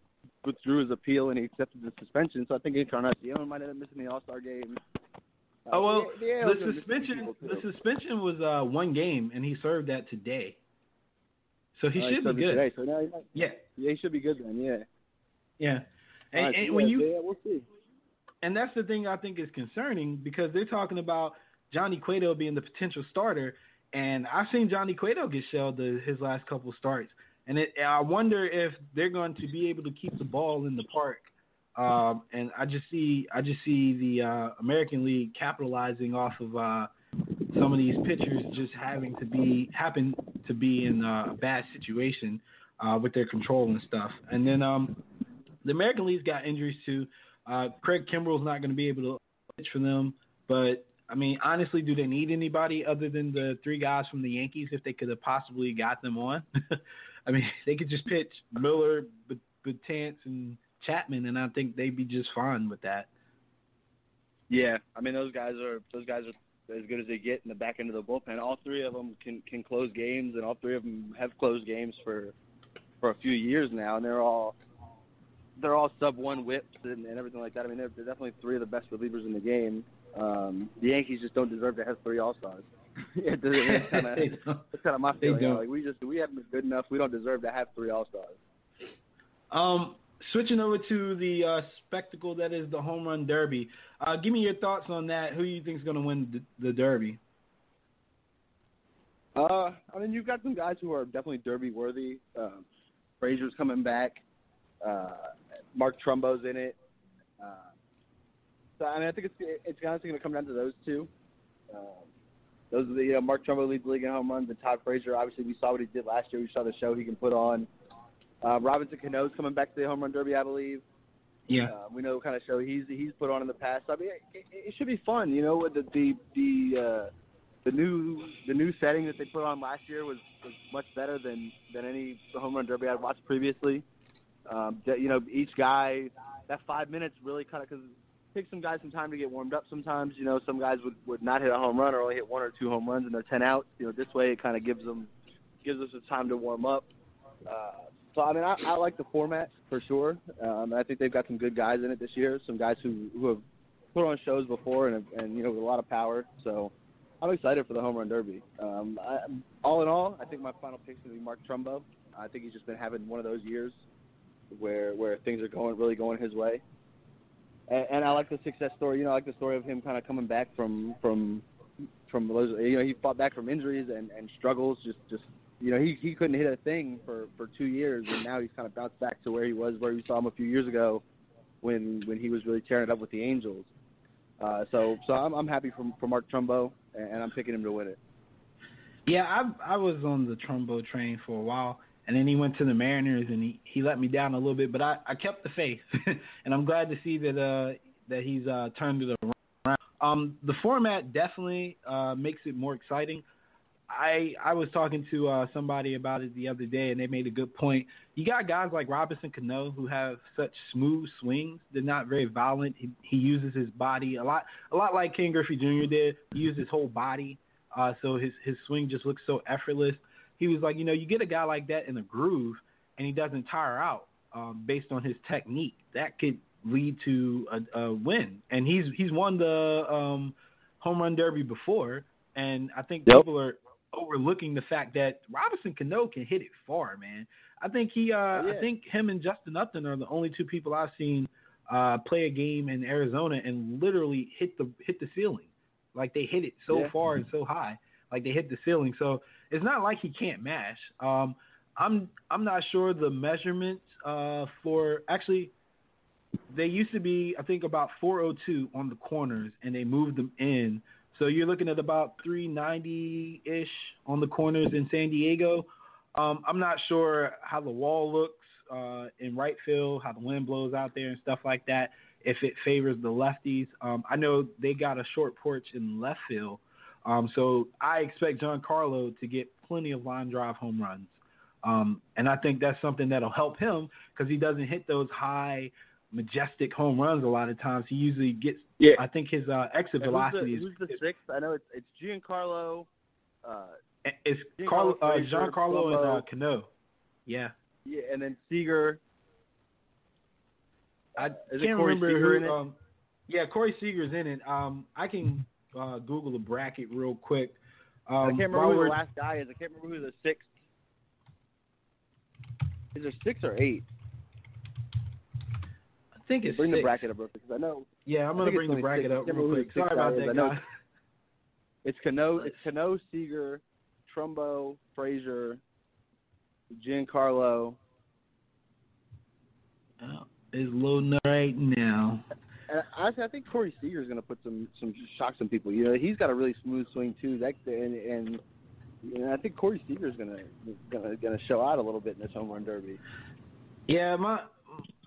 withdrew his appeal and he accepted the suspension, so I think Encarnacion might end up missing the All-Star game. Uh, oh well, the, the, the suspension the suspension was uh, one game and he served that today, so he uh, should he be good. Today, so now he might, yeah, yeah, he should be good then. Yeah, yeah. And, right, and when yeah, you, yeah, we'll see. And that's the thing I think is concerning because they're talking about Johnny Cueto being the potential starter, and I've seen Johnny Cueto get shelled the, his last couple starts, and it, I wonder if they're going to be able to keep the ball in the park. Um, and I just see, I just see the uh, American League capitalizing off of uh, some of these pitchers just having to be happen to be in a bad situation uh, with their control and stuff, and then. Um, The American League's got injuries, too. Uh, Craig Kimbrell's not going to be able to pitch for them. But, I mean, honestly, do they need anybody other than the three guys from the Yankees if they could have possibly got them on? I mean, they could just pitch Miller, Bautista, and Chapman, and I think they'd be just fine with that. Yeah. I mean, those guys are – those guys are as good as they get in the back end of the bullpen. All three of them can, can close games, and all three of them have closed games for for a few years now, and they're all they're all sub one whips and, and everything like that. I mean, they're, they're definitely three of the best relievers in the game. Um, the Yankees just don't deserve to have three All-Stars. It it's kind of my feeling. Like, we just we haven't been good enough. We don't deserve to have three All-Stars. Um, switching over to the uh, spectacle that is the home run derby. Uh, give me your thoughts on that. Who do you think is going to win the, the derby? Uh, I mean, you've got some guys who are definitely derby worthy. Um, Frazier's coming back. Uh, Mark Trumbo's in it. Uh, so I mean, I think it's it's honestly going to come down to those two. Um, those are the you know Mark Trumbo leads the league in home runs, and Todd Frazier. Obviously, we saw what he did last year. We saw the show he can put on. Uh, Robinson Cano's coming back to the home run derby, I believe. Yeah, uh, we know what kind of show he's he's put on in the past. I mean, it, it should be fun. You know, with the the the, uh, the new the new setting that they put on last year was, was much better than, than any home run derby I'd watched previously. Um, you know, each guy that five minutes really kind of because it takes some guys some time to get warmed up. Sometimes you know some guys would, would not hit a home run or only hit one or two home runs and they're ten outs. You know, this way it kind of gives them gives us the time to warm up. Uh, So, I mean, I, I like the format for sure. Um, I think they've got some good guys in it this year, some guys who, who have put on shows before and, have, and, you know, with a lot of power. So I'm excited for the Home Run Derby. Um, I, all in all, I think my final pick is going to be Mark Trumbo. I think he's just been having one of those years where where things are going really going his way. And, and I like the success story. You know, I like the story of him kind of coming back from, from – from those, you know, he fought back from injuries and, and struggles just, just – You know, he he couldn't hit a thing for, for two years, and now he's kind of bounced back to where he was, where we saw him a few years ago when when he was really tearing it up with the Angels. Uh, so so I'm I'm happy for, for Mark Trumbo, and I'm picking him to win it. Yeah, I I was on the Trumbo train for a while, and then he went to the Mariners, and he, he let me down a little bit, but I, I kept the faith, and I'm glad to see that uh that he's uh, turned it around. Um, the format definitely uh, makes it more exciting. I, I was talking to uh, somebody about it the other day, and they made a good point. You got guys like Robinson Cano who have such smooth swings. They're not very violent. He, he uses his body a lot, a lot like Ken Griffey Junior did. He used his whole body, uh, so his, his swing just looks so effortless. He was like, you know, you get a guy like that in a groove, and he doesn't tire out um, based on his technique. That could lead to a, a win. And he's he's won the um, home run derby before, and I think yep. people are – overlooking the fact that Robinson Cano can hit it far, man. I think he, uh, yeah. I think him and Justin Upton are the only two people I've seen uh, play a game in Arizona and literally hit the hit the ceiling, like they hit it so yeah. far and so high, like they hit the ceiling. So it's not like he can't mash. Um, I'm I'm not sure the measurements uh, for actually. They used to be, I think, about four oh two on the corners, and they moved them in. So you're looking at about three ninety-ish on the corners in San Diego. Um, I'm not sure how the wall looks uh, in right field, how the wind blows out there and stuff like that, if it favors the lefties. Um, I know they got a short porch in left field. Um, so I expect Giancarlo to get plenty of line drive home runs. Um, and I think that's something that will help him because he doesn't hit those high – majestic home runs a lot of times. He usually gets yeah. I think his uh, exit velocity is who's the, who's the sixth? I know it's it's Giancarlo uh it's Giancarlo, Carlo, uh, Giancarlo and uh, Cano. Yeah. Yeah, and then Seager. I uh, can't remember Seager who um, yeah, Corey Seager's in it. Um I can uh, Google the bracket real quick. Um, I can't remember who the last guy is. I can't remember who the sixth. Is there six or eight? I think it's bring six. The bracket up real quick because I know. Yeah, I'm gonna bring the bracket six. Up real quick. Sorry about that, guys. It's Cano, it's Cano, Seager, Trumbo, Frazier, Giancarlo. Oh, it's loading right now. And honestly, I think Corey Seager is gonna put some some shocks on people. You know, he's got a really smooth swing too. That and and, and I think Corey Seager is gonna, gonna gonna show out a little bit in this home run derby. Yeah, my.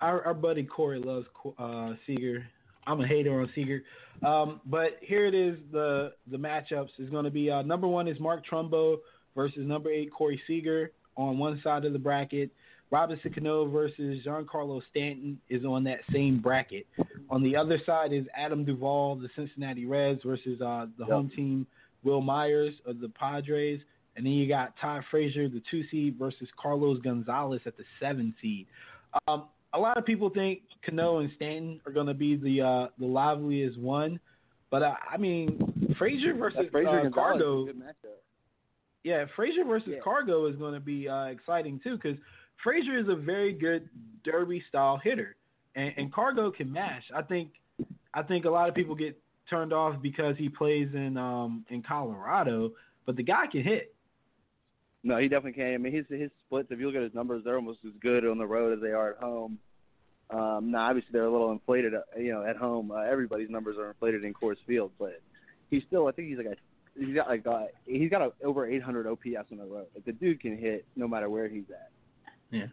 Our, our buddy Corey loves uh, Seager. I'm a hater on Seager. Um, but here it is, the the matchups. Is going to be uh, number one is Mark Trumbo versus number eight Corey Seager on one side of the bracket. Robinson Cano versus Giancarlo Stanton is on that same bracket. On the other side is Adam Duvall, the Cincinnati Reds, versus uh, the yep. home team, Will Myers of the Padres. And then you got Todd Frazier, the two seed, versus Carlos Gonzalez at the seven seed. Um, a lot of people think Cano and Stanton are going to be the uh, the liveliest one. But, uh, I mean, Frazier versus uh, Frazier Cargo. Yeah, Frazier versus yeah. Cargo is going to be uh, exciting, too, because Frazier is a very good derby-style hitter, and, and Cargo can mash. I think I think a lot of people get turned off because he plays in um, in Colorado, but the guy can hit. No, he definitely can. I mean, his his splits, if you look at his numbers, they're almost as good on the road as they are at home. Um, now, obviously, they're a little inflated, you know, at home. Uh, everybody's numbers are inflated in Coors Field, but he's still, I think he's like a He's got like uh, he's got a, over eight hundred O P S on the road. Like, the dude can hit no matter where he's at. Yeah.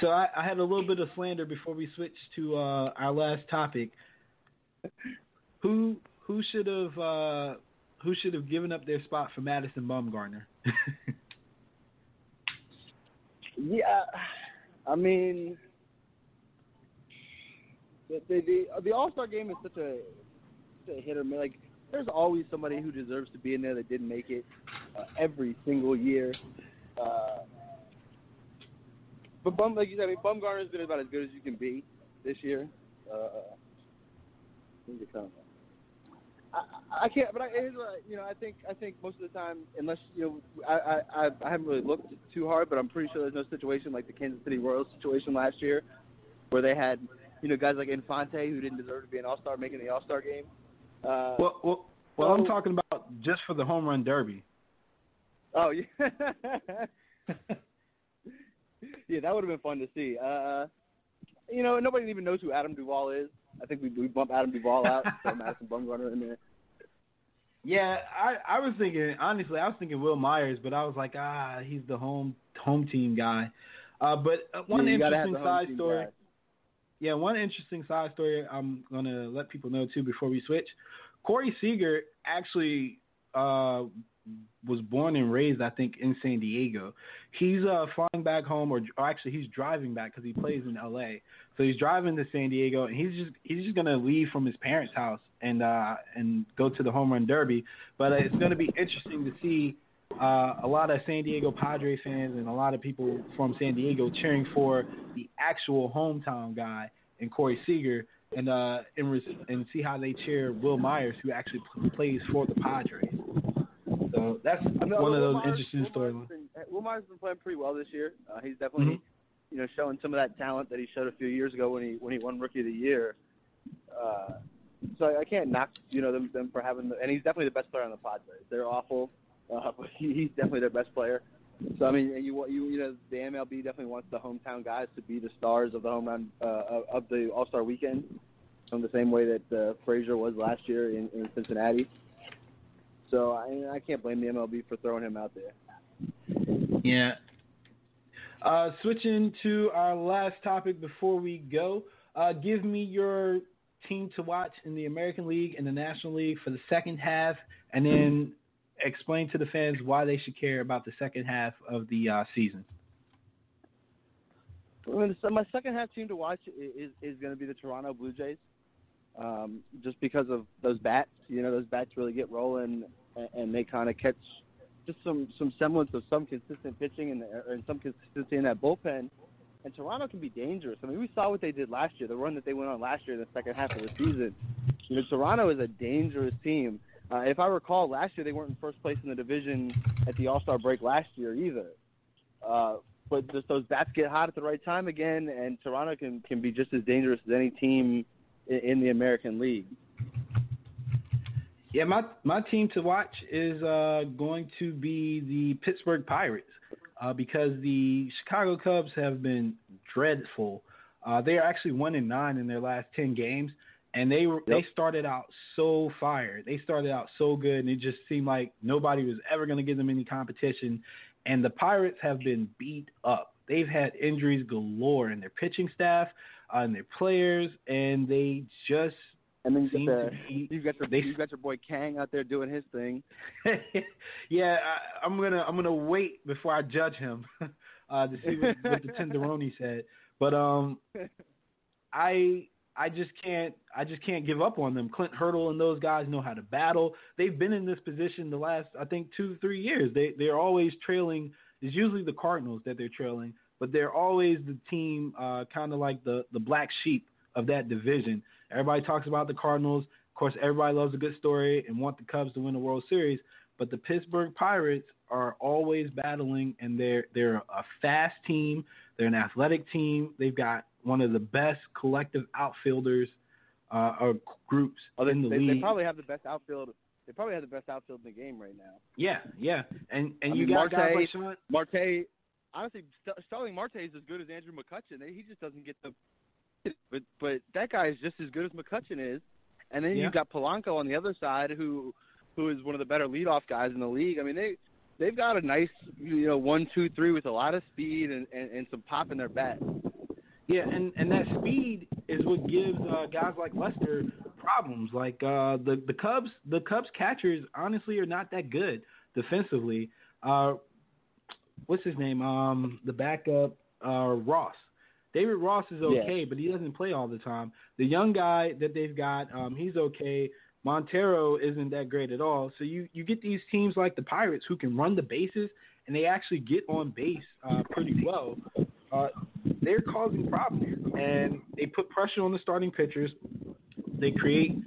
So I, I had a little bit of slander before we switch to uh, our last topic. Who who should have uh, who should have given up their spot for Madison Bumgarner? yeah, I mean, the the, the All Star game is such a, such a hit or miss. Like, there's always somebody who deserves to be in there that didn't make it uh, every single year. Uh, but Bum, like you said, I mean, Bumgarner's been about as good as you can be this year. Uh, I, I can't, but I, you know, I think I think most of the time, unless you know, I, I I haven't really looked too hard, but I'm pretty sure there's no situation like the Kansas City Royals situation last year, where they had, you know, guys like Infante who didn't deserve to be an All-Star making the All-Star game. Uh, well, well, well so, I'm talking about just for the home run derby. Oh, yeah. yeah, that would have been fun to see. Uh, you know, nobody even knows who Adam Duvall is. I think we, we bump Adam Duvall out, throw Madison Bumgarner in there. Yeah, I, I was thinking, honestly, I was thinking Will Myers, but I was like, ah, he's the home home team guy. Uh, but one yeah, interesting side story. Guy. Yeah, one interesting side story I'm going to let people know, too, before we switch. Corey Seager actually uh, was born and raised, I think, in San Diego. He's uh, flying back home, or, or actually he's driving back because he plays in L A. So he's driving to San Diego, and he's just he's just going to leave from his parents' house and, uh, and go to the Home Run Derby. But uh, it's going to be interesting to see uh, a lot of San Diego Padre fans and a lot of people from San Diego cheering for the actual hometown guy and Corey Seager, and uh, and, re- and see how they cheer Will Myers, who actually p- plays for the Padres. So that's I mean, one Will of those Myers, interesting storylines. Will Myers has been playing pretty well this year. Uh, he's definitely, mm-hmm. you know, showing some of that talent that he showed a few years ago when he when he won Rookie of the Year. Uh, so I can't knock you know them, them for having, the, and he's definitely the best player on the Padres. They're awful, uh, but he, he's definitely their best player. So I mean, you you you know, the M L B definitely wants the hometown guys to be the stars of the home run uh, of the All Star Weekend, in the same way that uh, Frazier was last year in, in Cincinnati. So I I can't blame the M L B for throwing him out there. Yeah. Uh, switching to our last topic before we go, uh, give me your team to watch in the American League and the National League for the second half, and then explain to the fans why they should care about the second half of the uh, season. So my second half team to watch is is going to be the Toronto Blue Jays, um, just because of those bats. You know, those bats really get rolling, and, and they kind of catch just some, some semblance of some consistent pitching and, and some consistency in that bullpen. And Toronto can be dangerous. I mean, we saw what they did last year, the run that they went on last year in the second half of the season. You know, Toronto is a dangerous team. Uh, if I recall, last year they weren't in first place in the division at the All-Star break last year either. Uh, but just those bats get hot at the right time again, and Toronto can, can be just as dangerous as any team in, in the American League. Yeah, my my team to watch is uh, going to be the Pittsburgh Pirates uh, because the Chicago Cubs have been dreadful. Uh, they are actually one and nine in their last ten games. And they were, they started out so fired. They started out so good, and it just seemed like nobody was ever going to give them any competition. And the Pirates have been beat up. They've had injuries galore in their pitching staff, uh, in their players, and they just and then seem the, to be. You've got your they, you've got your boy Kang out there doing his thing. yeah, I, I'm gonna I'm gonna wait before I judge him. uh, to see what, what the tenderoni said. But um, I I just can't I just can't give up on them. Clint Hurdle and those guys know how to battle. They've been in this position the last, I think, two three years. They they're always trailing. It's usually the Cardinals that they're trailing, but they're always the team uh, kind of like the the black sheep of that division. Everybody talks about the Cardinals. Of course, everybody loves a good story and want the Cubs to win the World Series, but the Pittsburgh Pirates are always battling, and they're they're a fast team. They're an athletic team. They've got one of the best collective outfielders uh, or groups oh, they, in the they, league. They probably have the best outfield. They probably have the best outfield in the game right now. Yeah, yeah, and and I you mean, got Marte, guys like Marte. Honestly, St- Starling Marte is as good as Andrew McCutchen. He just doesn't get the. But but that guy is just as good as McCutchen is. And then yeah. you've got Polanco on the other side, who who is one of the better leadoff guys in the league. I mean, they, they've got a nice, you know, one, two, three with a lot of speed and, and, and some pop in their bat. Yeah, and, and that speed is what gives uh, guys like Lester problems. Like uh, the, the Cubs the Cubs catchers, honestly, are not that good defensively. Uh, what's his name? Um, the backup, uh, Ross. David Ross is okay, yeah. but he doesn't play all the time. The young guy that they've got, um, he's okay. Montero isn't that great at all. So you, you get these teams like the Pirates who can run the bases, and they actually get on base uh, pretty well. Uh, they're causing problems, and they put pressure on the starting pitchers. They create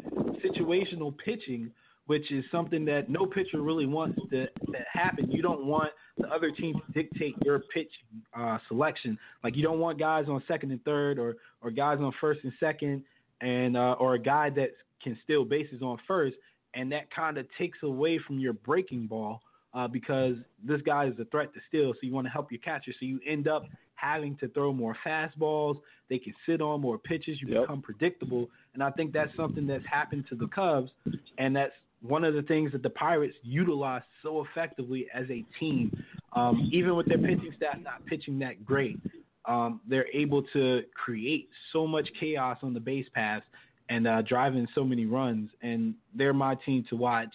situational pitching, which is something that no pitcher really wants to, to happen. You don't want the other team to dictate your pitch uh, selection. Like you don't want guys on second and third or, or guys on first and second and uh, or a guy that can steal bases on first, and that kind of takes away from your breaking ball uh, because this guy is a threat to steal, so you want to help your catcher. So you end up having to throw more fastballs. They can sit on more pitches. You yep. become predictable. And I think that's something that's happened to the Cubs, and that's one of the things that the Pirates utilize so effectively as a team. Um, even with their pitching staff not pitching that great, um, they're able to create so much chaos on the base paths and uh, drive in so many runs. And they're my team to watch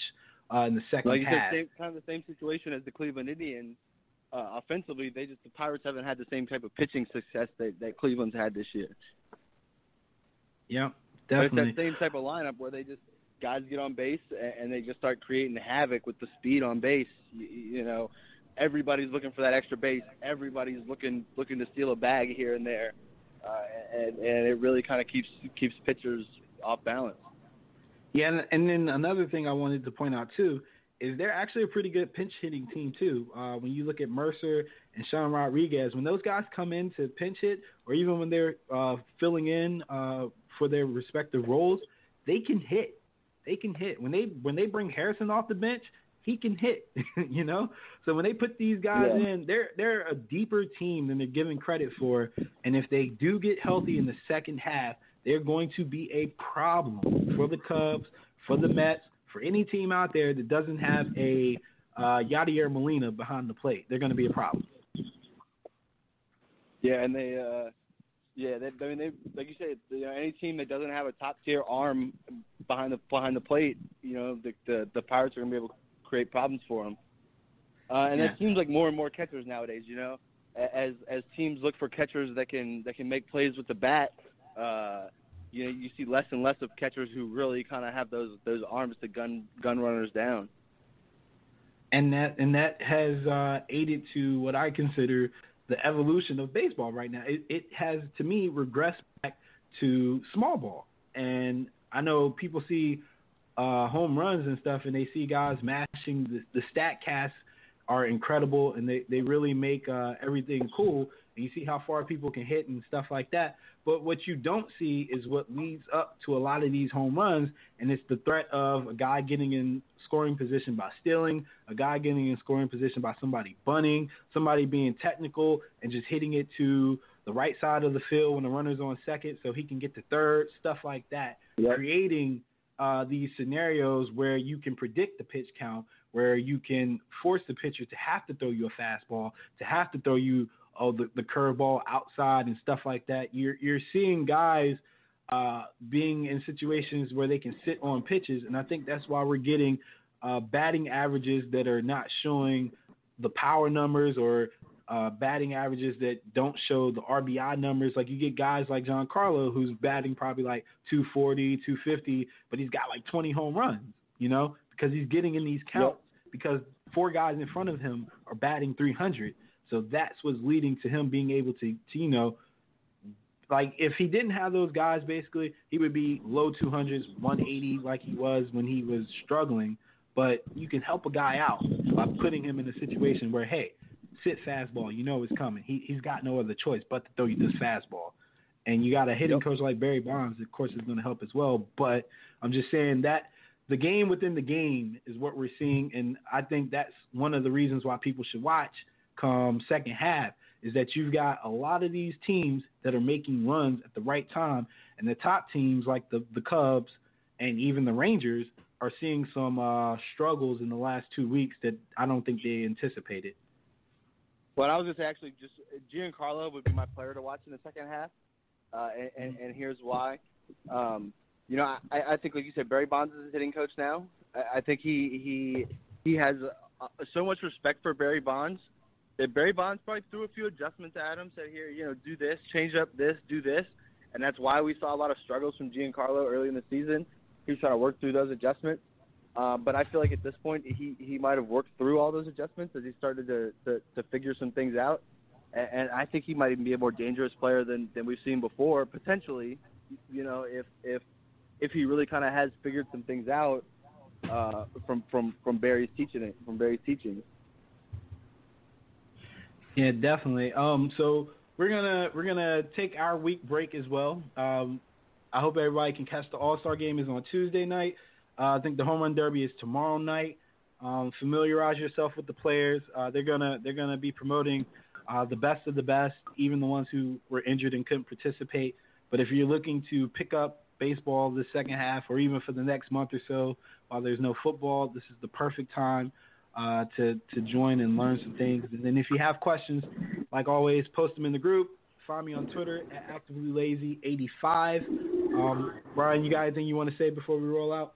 uh, in the second like half. Said, same, kind of the same situation as the Cleveland Indians. Uh, offensively, they just the Pirates haven't had the same type of pitching success that, that Cleveland's had this year. Yeah, definitely. But it's that same type of lineup where they just – guys get on base and they just start creating havoc with the speed on base. You, you know, everybody's looking for that extra base. Everybody's looking looking to steal a bag here and there, uh, and and it really kind of keeps keeps pitchers off balance. Yeah, and, and then another thing I wanted to point out too is they're actually a pretty good pinch hitting team too. Uh, when you look at Mercer and Sean Rodriguez, when those guys come in to pinch hit, or even when they're uh, filling in uh, for their respective roles, they can hit. They can hit. When they when they bring Harrison off the bench, he can hit, you know? So when they put these guys yeah. in, they're they're a deeper team than they're given credit for. And if they do get healthy in the second half, they're going to be a problem for the Cubs, for the Mets, for any team out there that doesn't have a uh, Yadier Molina behind the plate. They're going to be a problem. Yeah, and they uh... – Yeah, they, I mean, they, like you said, you know, any team that doesn't have a top-tier arm behind the behind the plate, you know, the the, the Pirates are going to be able to create problems for them. Uh, and yeah. that seems like more and more catchers nowadays. You know, as as teams look for catchers that can that can make plays with the bat, uh, you know, you see less and less of catchers who really kind of have those those arms to gun gun runners down. And that and that has uh, aided to what I consider the evolution of baseball right now. It, it has, to me, regressed back to small ball. And I know people see uh, home runs and stuff, and they see guys mashing. The, the stat casts are incredible, and they, they really make uh, everything cool. And you see how far people can hit and stuff like that. But what you don't see is what leads up to a lot of these home runs, and it's the threat of a guy getting in scoring position by stealing, a guy getting in scoring position by somebody bunting, somebody being technical and just hitting it to the right side of the field when the runner's on second so he can get to third, stuff like that, yep. creating uh, these scenarios where you can predict the pitch count, where you can force the pitcher to have to throw you a fastball, to have to throw you oh, the, the curveball outside and stuff like that. You're you're seeing guys uh, being in situations where they can sit on pitches, and I think that's why we're getting uh, batting averages that are not showing the power numbers or uh, batting averages that don't show the R B I numbers. Like you get guys like Giancarlo who's batting probably like two forty, two fifty, but he's got like twenty home runs, you know, because he's getting in these counts yep. because four guys in front of him are batting three hundred. So that's what's leading to him being able to, to, you know, like if he didn't have those guys, basically he would be low two hundreds, one eighty like he was when he was struggling. But you can help a guy out by putting him in a situation where, hey, sit fastball. You know it's coming. He, he's got no other choice but to throw you this fastball. And you got a hitting yep. coach like Barry Bonds, of course, is going to help as well. But I'm just saying that the game within the game is what we're seeing, and I think that's one of the reasons why people should watch come second half is that you've got a lot of these teams that are making runs at the right time, and the top teams like the, the Cubs and even the Rangers are seeing some uh, struggles in the last two weeks that I don't think they anticipated. Well, I was just actually just Giancarlo would be my player to watch in the second half, uh, and, and, and here's why. Um, you know, I, I think, like you said, Barry Bonds is a hitting coach now. I, I think he he he has a, a, so much respect for Barry Bonds that Barry Bonds probably threw a few adjustments at him, said, here, you know, do this, change up this, do this, and that's why we saw a lot of struggles from Giancarlo early in the season. He was trying to work through those adjustments. Uh, but I feel like at this point he, he might have worked through all those adjustments as he started to, to, to figure some things out. And, and I think he might even be a more dangerous player than, than we've seen before, potentially, you know, if if if he really kind of has figured some things out uh, from, from, from Barry's teaching. From Barry's teaching. Yeah, definitely. Um, so we're gonna we're gonna take our week break as well. Um, I hope everybody can catch the All-Star Game is on Tuesday night. Uh, I think the Home Run Derby is tomorrow night. Um, familiarize yourself with the players. Uh, they're gonna they're gonna be promoting uh, the best of the best, even the ones who were injured and couldn't participate. But if you're looking to pick up baseball this second half, or even for the next month or so, while there's no football, this is the perfect time uh, to to join and learn some things. And then if you have questions, like always, post them in the group. Find me on Twitter at actively lazy eighty-five. Um, Brian, you got anything you want to say before we roll out?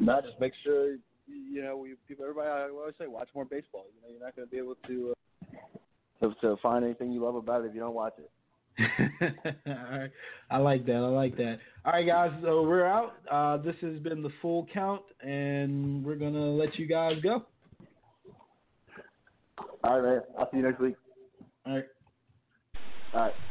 No, just make sure, you know, we people, everybody always say watch more baseball. You know, you're not going to be able to, uh, to to find anything you love about it if you don't watch it. All right. I like that. I like that. All right, guys, so we're out. Uh, this has been The Full Count, and we're going to let you guys go. All right, man. I'll see you next week. All right. All right.